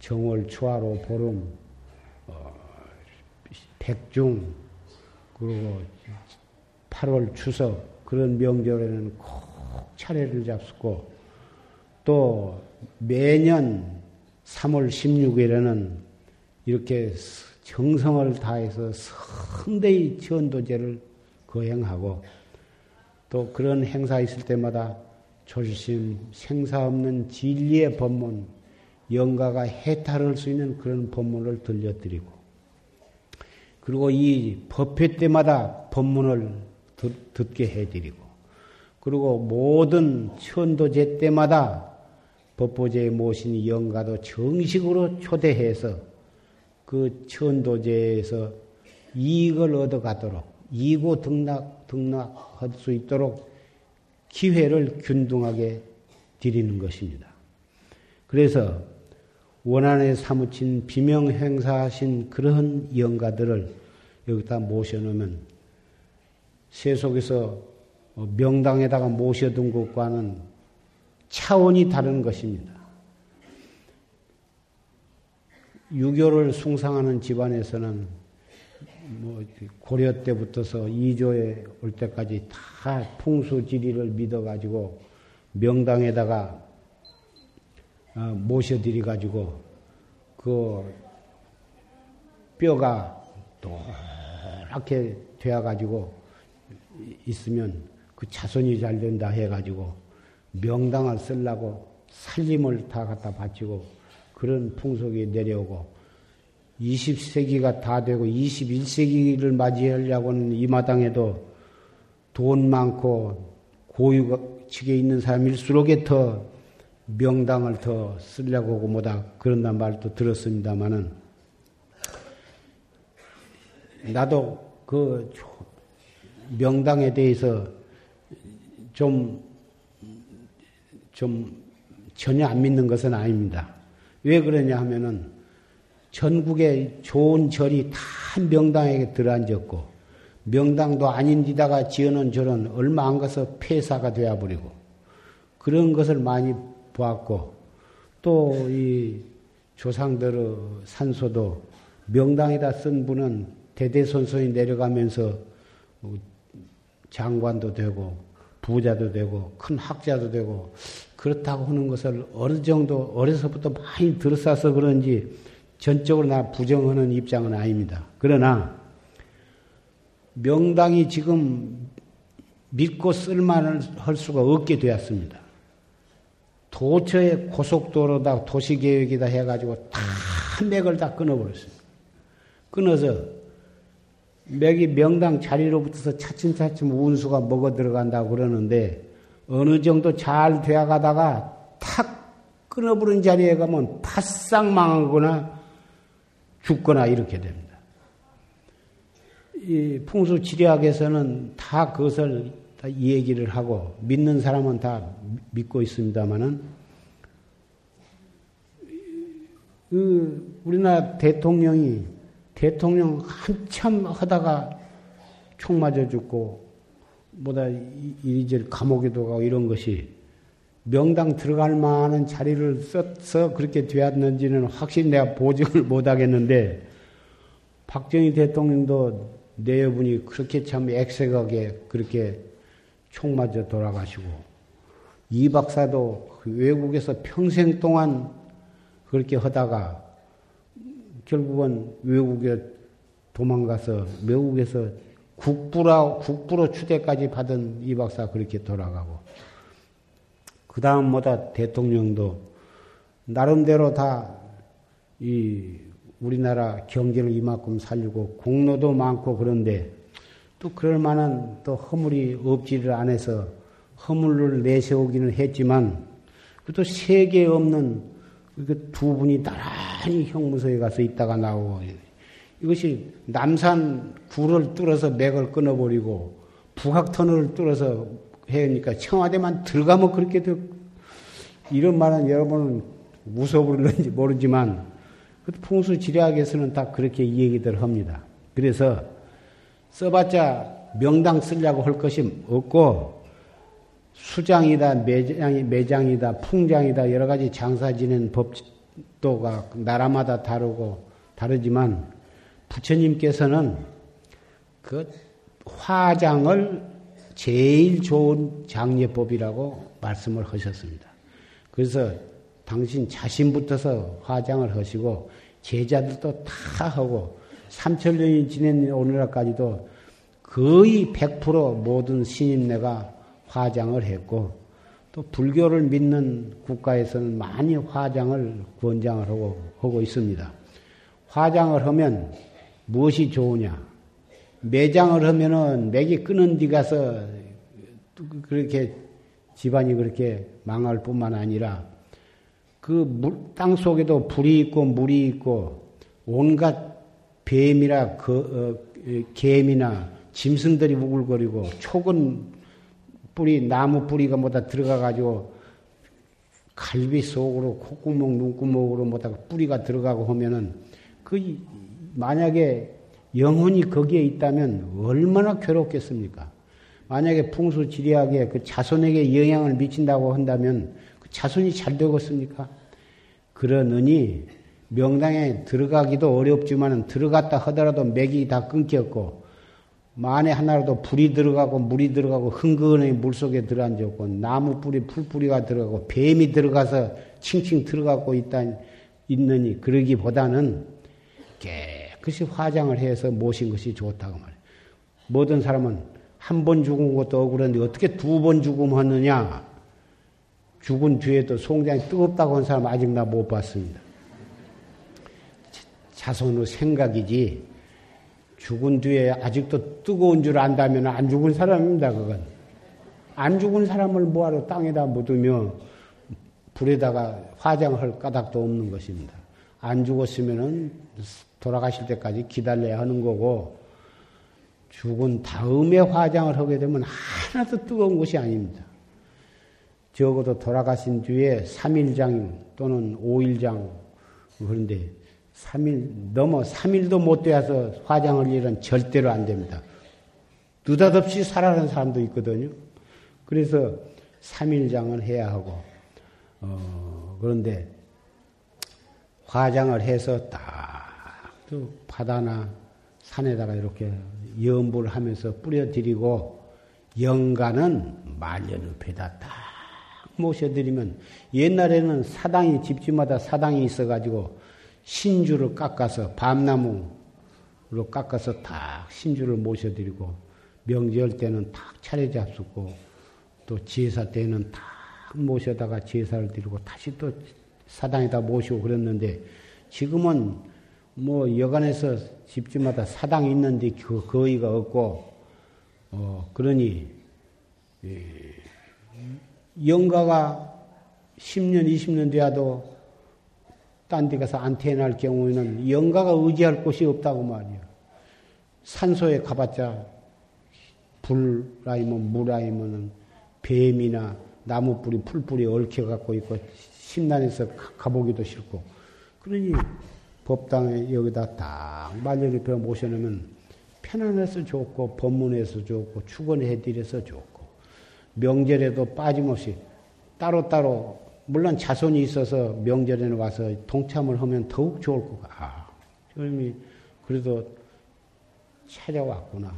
정월 초하로 보름, 백중, 그리고 8월 추석, 그런 명절에는 꼭 차례를 잡수고, 또 매년 3월 16일에는 이렇게 정성을 다해서 성대히 전도제를 거행하고, 또 그런 행사 있을 때마다 조심 생사 없는 진리의 법문, 영가가 해탈할 수 있는 그런 법문을 들려드리고, 그리고 이 법회 때마다 법문을 듣게 해드리고, 그리고 모든 천도제 때마다 법보제에 모신 영가도 정식으로 초대해서 그 천도제에서 이익을 얻어가도록, 이고 등락할 수 있도록 기회를 균등하게 드리는 것입니다. 그래서 원안에 사무친 비명 행사하신 그런 영가들을 여기다 모셔놓으면 세속에서 명당에다가 모셔둔 것과는 차원이 다른 것입니다. 유교를 숭상하는 집안에서는 고려 때부터서 이조에 올 때까지 다 풍수지리를 믿어가지고 명당에다가 모셔드려가지고 그 뼈가 노랗게 되어가지고 있으면 그 자손이 잘 된다 해가지고 명당을 쓰려고 살림을 다 갖다 바치고 그런 풍속이 내려오고, 20세기가 다 되고 21세기를 맞이하려고는 이 마당에도 돈 많고 고유직에 있는 사람일수록에 더 명당을 더 쓰려고 하고 뭐다 그런단 말도 들었습니다마는, 나도 그 명당에 대해서 좀 전혀 안 믿는 것은 아닙니다. 왜 그러냐 하면은, 전국에 좋은 절이 다 명당에 들어앉았고, 명당도 아닌 데다가 지어놓은 절은 얼마 안 가서 폐사가 되어버리고, 그런 것을 많이 보았고, 또 이 조상들의 산소도 명당에다 쓴 분은 대대손손이 내려가면서 장관도 되고 부자도 되고 큰 학자도 되고, 그렇다고 하는 것을 어느 정도 어려서부터 많이 들어싸서 그런지 전적으로 나 부정하는 입장은 아닙니다. 그러나 명당이 지금 믿고 쓸만할 수가 없게 되었습니다. 도처에 고속도로다 도시계획이다 해가지고 다 맥을 다 끊어버렸습니다. 끊어서 맥이 명당 자리로 붙어서 차츰차츰 운수가 먹어 들어간다고 그러는데, 어느 정도 잘 되어가다가 탁 끊어버린 자리에 가면 바싹 망하거나 죽거나 이렇게 됩니다. 이 풍수지리학에서는 다 그것을 다 얘기를 하고, 믿는 사람은 다 믿고 있습니다만은, 우리나라 대통령 한참 하다가 총 맞아 죽고 뭐다 이리저리 감옥에도 가고, 이런 것이 명당 들어갈 만한 자리를 써서 그렇게 되었는지는 확실히 내가 보증을 못하겠는데, 박정희 대통령도 내여분이 그렇게 참 액색하게 그렇게 총 맞아 돌아가시고, 이 박사도 외국에서 평생 동안 그렇게 하다가 결국은 외국에 도망가서 외국에서 국부로 추대까지 받은 이 박사 그렇게 돌아가고, 그 다음 뭐다 대통령도 나름대로 다 이 우리나라 경제를 이만큼 살리고 공로도 많고, 그런데 또 그럴 만한 또 허물이 없지를 안 해서 허물을 내세우기는 했지만, 그것도 세계 없는 그 두 분이 나란히 형무소에 가서 있다가 나오고, 이것이 남산 구를 뚫어서 맥을 끊어버리고 북학 터널을 뚫어서 해니까 청와대만 들어가면 그렇게 돼. 이런 말은 여러분은 무서워는지 모르지만 풍수지리학에서는 다 그렇게 이 얘기들 합니다. 그래서 써봤자 명당 쓰려고 할 것이 없고 수장이다, 매장이다, 풍장이다 여러 가지 장사 지낸 법도가 나라마다 다르고 다르지만 부처님께서는 그 화장을 제일 좋은 장례법이라고 말씀을 하셨습니다. 그래서 당신 자신부터서 화장을 하시고 제자들도 다 하고 3천년이 지낸 오늘날까지도 거의 100% 모든 신임내가 화장을 했고 또 불교를 믿는 국가에서는 많이 화장을 권장을 하고 있습니다. 화장을 하면 무엇이 좋으냐? 매장을 하면은 맥이 끊은 데 가서 그렇게 집안이 그렇게 망할 뿐만 아니라 그 땅 속에도 불이 있고 물이 있고 온갖 뱀이라 개미나 짐승들이 우글거리고 촉은 뿌리 나무 뿌리가 뭐다 들어가 가지고 갈비 속으로 콧구멍 눈구멍으로 뭐다 뿌리가 들어가고 하면은 그 만약에 영혼이 거기에 있다면 얼마나 괴롭겠습니까? 만약에 풍수지리학에 그 자손에게 영향을 미친다고 한다면 그 자손이 잘 되겠습니까? 그러느니 명당에 들어가기도 어렵지만 들어갔다 하더라도 맥이 다 끊겼고 만에 하나라도 불이 들어가고 물이 들어가고 흥건히 물속에 들어앉았고 나무 뿌리 풀뿌리가 들어가고 뱀이 들어가서 칭칭 들어가고 있느니 그러기보다는 깨끗이 화장을 해서 모신 것이 좋다고 말해요. 모든 사람은 한 번 죽은 것도 억울한데 어떻게 두 번 죽음하느냐. 죽은 뒤에도 송장이 뜨겁다고 한 사람 아직 나 못 봤습니다. 자손의 생각이지 죽은 뒤에 아직도 뜨거운 줄 안다면 안 죽은 사람입니다. 그건 안 죽은 사람을 뭐하러 땅에다 묻으며 불에다가 화장할 까닭도 없는 것입니다. 안 죽었으면은 돌아가실 때까지 기다려야 하는 거고 죽은 다음에 화장을 하게 되면 하나도 뜨거운 것이 아닙니다. 적어도 돌아가신 뒤에 3일장 또는 5일장 그런데 3일 넘어 3일도 못 되어서 화장할 일은 절대로 안 됩니다. 느닷없이 살아가는 사람도 있거든요. 그래서 3일장을 해야 하고 그런데 화장을 해서 딱 또 바다나 산에다가 이렇게 염불 하면서 뿌려드리고 영가는 만년읍에다 딱 모셔드리면 옛날에는 사당이 집집마다 사당이 있어가지고 신주를 깎아서 밤나무로 깎아서 딱 신주를 모셔드리고 명절 때는 딱 차례 잡수고 또 제사 때는 딱 모셔다가 제사를 드리고 다시 또 사당에다 모시고 그랬는데 지금은 뭐 여간에서 집집마다 사당이 있는데 그 거의가 없고 그러니 영가가 10년 20년 돼야도 딴 데 가서 안태어날 경우에는 영가가 의지할 곳이 없다고 말이야. 산소에 가봤자 불 아니면 물 아니면 뱀이나 나무뿌리 풀뿌리 얽혀갖고 있고 심란해서 가보기도 싫고 그러니 법당에 여기다 딱 만년에 모셔놓으면 편안해서 좋고 법문해서 좋고 축원해드려서 좋고 명절에도 빠짐없이 따로따로 물론 자손이 있어서 명절에는 와서 동참을 하면 더욱 좋을 것 같아. 아, 그래도 찾아왔구나.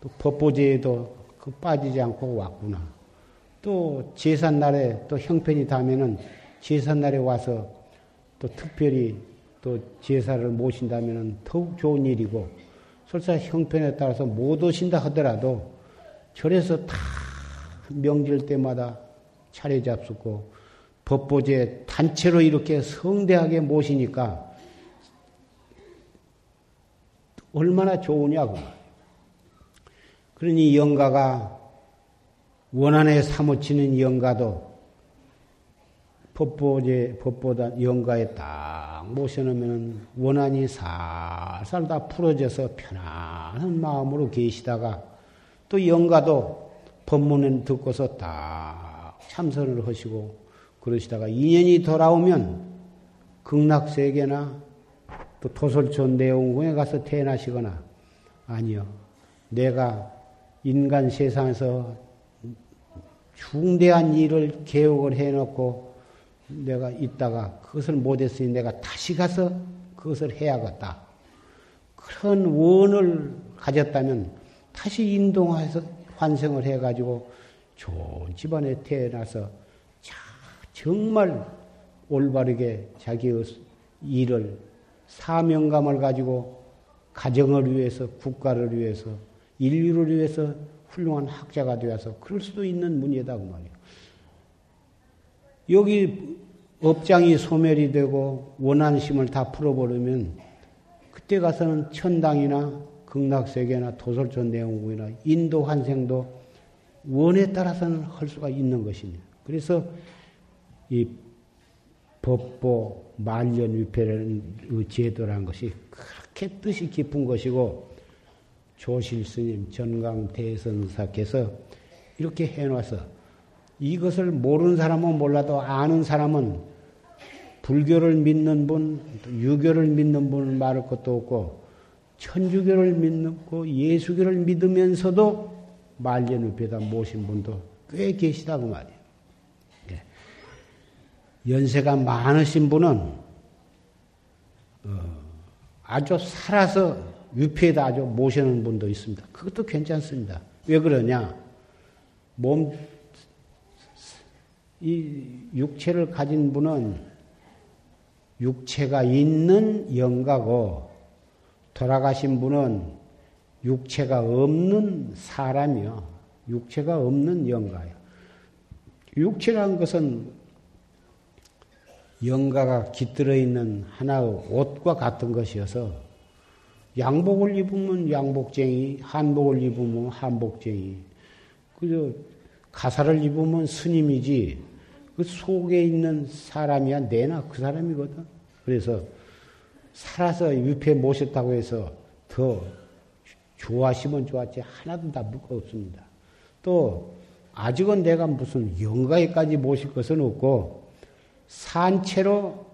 또 법보재에도 빠지지 않고 왔구나. 또 제삿날에 또 형편이 닿으면은 제삿날에 와서 또 특별히 또 제사를 모신다면은 더욱 좋은 일이고 설사 형편에 따라서 못 오신다 하더라도 절에서 다 명절 때마다 차례 잡수고 법보제 단체로 이렇게 성대하게 모시니까 얼마나 좋으냐고. 그러니 영가가 원안에 사무치는 영가도 법보다 영가에 딱 모셔놓으면 원한이 살살 다 풀어져서 편안한 마음으로 계시다가 또 영가도 법문을 듣고서 딱 참선을 하시고 그러시다가 인연이 돌아오면 극락세계나 또 도솔촌 내원궁에 가서 태어나시거나 아니요. 내가 인간 세상에서 중대한 일을 계획을 해놓고 내가 있다가 그것을 못했으니 내가 다시 가서 그것을 해야겠다. 그런 원을 가졌다면 다시 인동해서 환생을 해가지고 좋은 집안에 태어나서 정말 올바르게 자기의 일을 사명감을 가지고 가정을 위해서 국가를 위해서 인류를 위해서 훌륭한 학자가 되어서 그럴 수도 있는 문제다 그 말이에요. 여기 업장이 소멸이 되고 원한심을 다 풀어버리면 그때 가서는 천당이나 극락세계나 도솔촌 내원궁이나 인도 환생도 원에 따라서는 할 수가 있는 것입니다. 그래서 이 법보 만년위패라는 제도라는 것이 그렇게 뜻이 깊은 것이고 조실스님 전강대선사께서 이렇게 해놔서 이것을 모르는 사람은 몰라도 아는 사람은 불교를 믿는 분, 유교를 믿는 분은 말할 것도 없고 천주교를 믿고 예수교를 믿으면서도 만년위패다 모신 분도 꽤 계시다 그 말이에요. 연세가 많으신 분은 아주 살아서 위패에다 아주 모시는 분도 있습니다. 그것도 괜찮습니다. 왜 그러냐? 이 육체를 가진 분은 육체가 있는 영가고 돌아가신 분은 육체가 없는 사람이요. 육체가 없는 영가예요. 육체라는 것은 영가가 깃들어 있는 하나의 옷과 같은 것이어서 양복을 입으면 양복쟁이, 한복을 입으면 한복쟁이, 그저 가사를 입으면 스님이지 그 속에 있는 사람이야 내나 그 사람이거든. 그래서 살아서 위패 모셨다고 해서 더 좋아하시면 좋았지 하나도 나쁠 거 없습니다. 또 아직은 내가 무슨 영가에까지 모실 것은 없고 산채로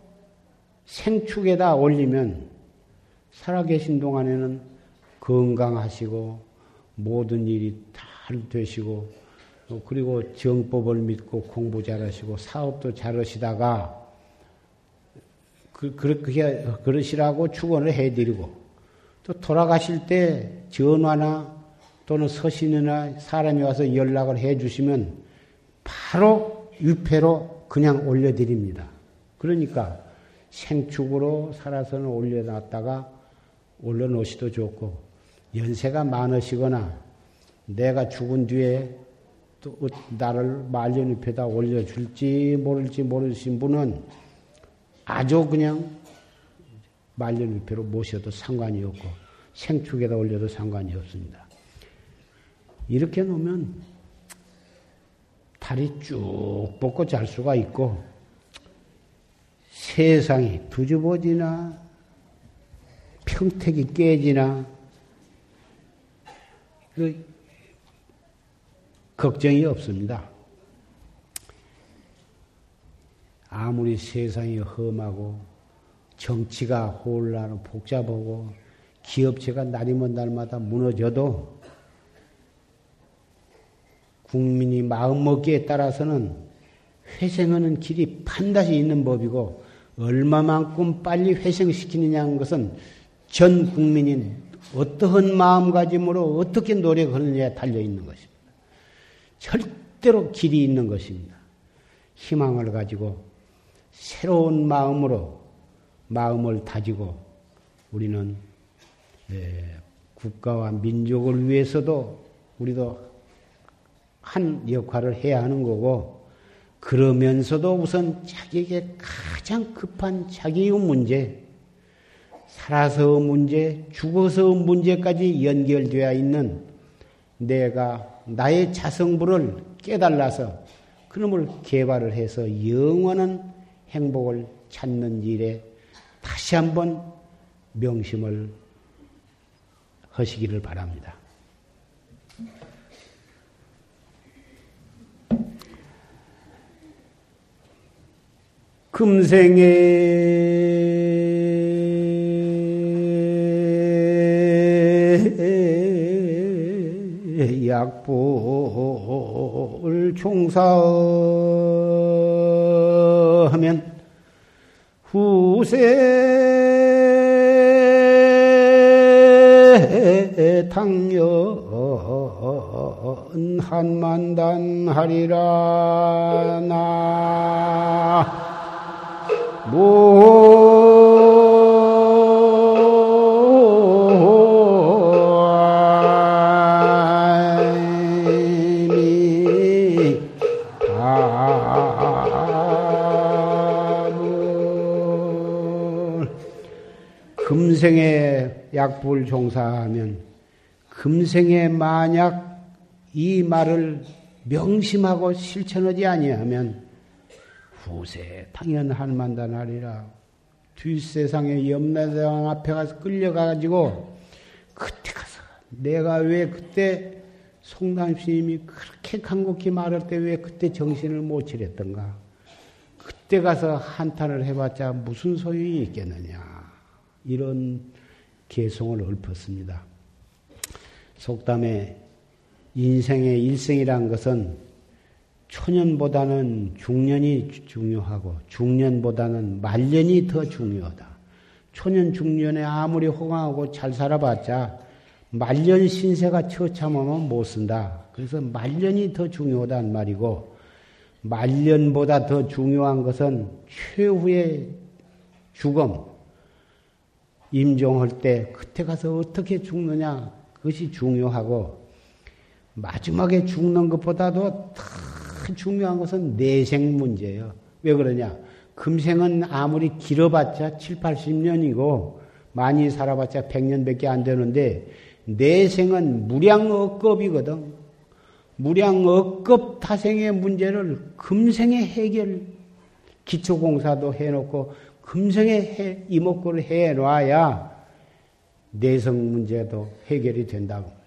생축에다 올리면 살아계신 동안에는 건강하시고 모든 일이 다 되시고 그리고 정법을 믿고 공부 잘하시고 사업도 잘하시다가 그렇게 그러시라고 축원을 해드리고 또 돌아가실 때 전화나 또는 서신이나 사람이 와서 연락을 해주시면 바로 위패로 그냥 올려드립니다. 그러니까 생축으로 살아서는 올려놨다가 올려놓으시도 좋고 연세가 많으시거나 내가 죽은 뒤에 또 나를 만년위패에다 올려줄지 모를지 모르신 분은 아주 그냥 만년위패로 모셔도 상관이 없고 생축에다 올려도 상관이 없습니다. 이렇게 놓으면 다리 쭉 뻗고 잘 수가 있고 세상이 두집어지나 평택이 깨지나 그 걱정이 없습니다. 아무리 세상이 험하고 정치가 혼란하고 복잡하고 기업체가 날이면 날마다 무너져도 국민이 마음먹기에 따라서는 회생하는 길이 반드시 있는 법이고 얼마만큼 빨리 회생시키느냐는 것은 전 국민이 어떠한 마음가짐으로 어떻게 노력하느냐에 달려있는 것입니다. 절대로 길이 있는 것입니다. 희망을 가지고 새로운 마음으로 마음을 다지고 우리는 국가와 민족을 위해서도 우리도 한 역할을 해야 하는 거고 그러면서도 우선 자기에게 가장 급한 자기의 문제, 살아서의 문제, 죽어서의 문제까지 연결되어 있는 내가 나의 자성부를 깨달아서 그놈을 개발을 해서 영원한 행복을 찾는 일에 다시 한번 명심을 하시기를 바랍니다. 금생에 약보를 종사하면 후세 당연 한만단하리라. 나모 금생에 약불 종사하면 금생에 만약 이 말을 명심하고 실천하지 아니하면 후세 당연 한만단하리라. 뒷세상에 염라대왕 앞에 가서 끌려가가지고 그때 가서 내가 왜 그때 송담스님이 그렇게 간곡히 말할 때 왜 그때 정신을 못 차렸던가. 그때 가서 한탄을 해봤자 무슨 소용이 있겠느냐. 이런 개성을 읊었습니다. 속담에 인생의 일생이란 것은 초년보다는 중년이 중요하고 중년보다는 말년이 더 중요하다. 초년 중년에 아무리 호강하고 잘 살아봤자 말년 신세가 처참하면 못 쓴다. 그래서 말년이 더 중요하다는 말이고, 말년보다 더 중요한 것은 최후의 죽음, 임종할 때 그때 가서 어떻게 죽느냐, 그것이 중요하고, 마지막에 죽는 것보다도 더 중요한 것은 내생 문제예요. 왜 그러냐? 금생은 아무리 길어봤자 7, 80년이고 많이 살아봤자 100년밖에 안 되는데, 내생은 무량억겁이거든. 무량억겁 타생의 문제를 금생에 해결, 기초공사도 해놓고 금생에 이목구를 해놔야 내성 문제도 해결이 된다고.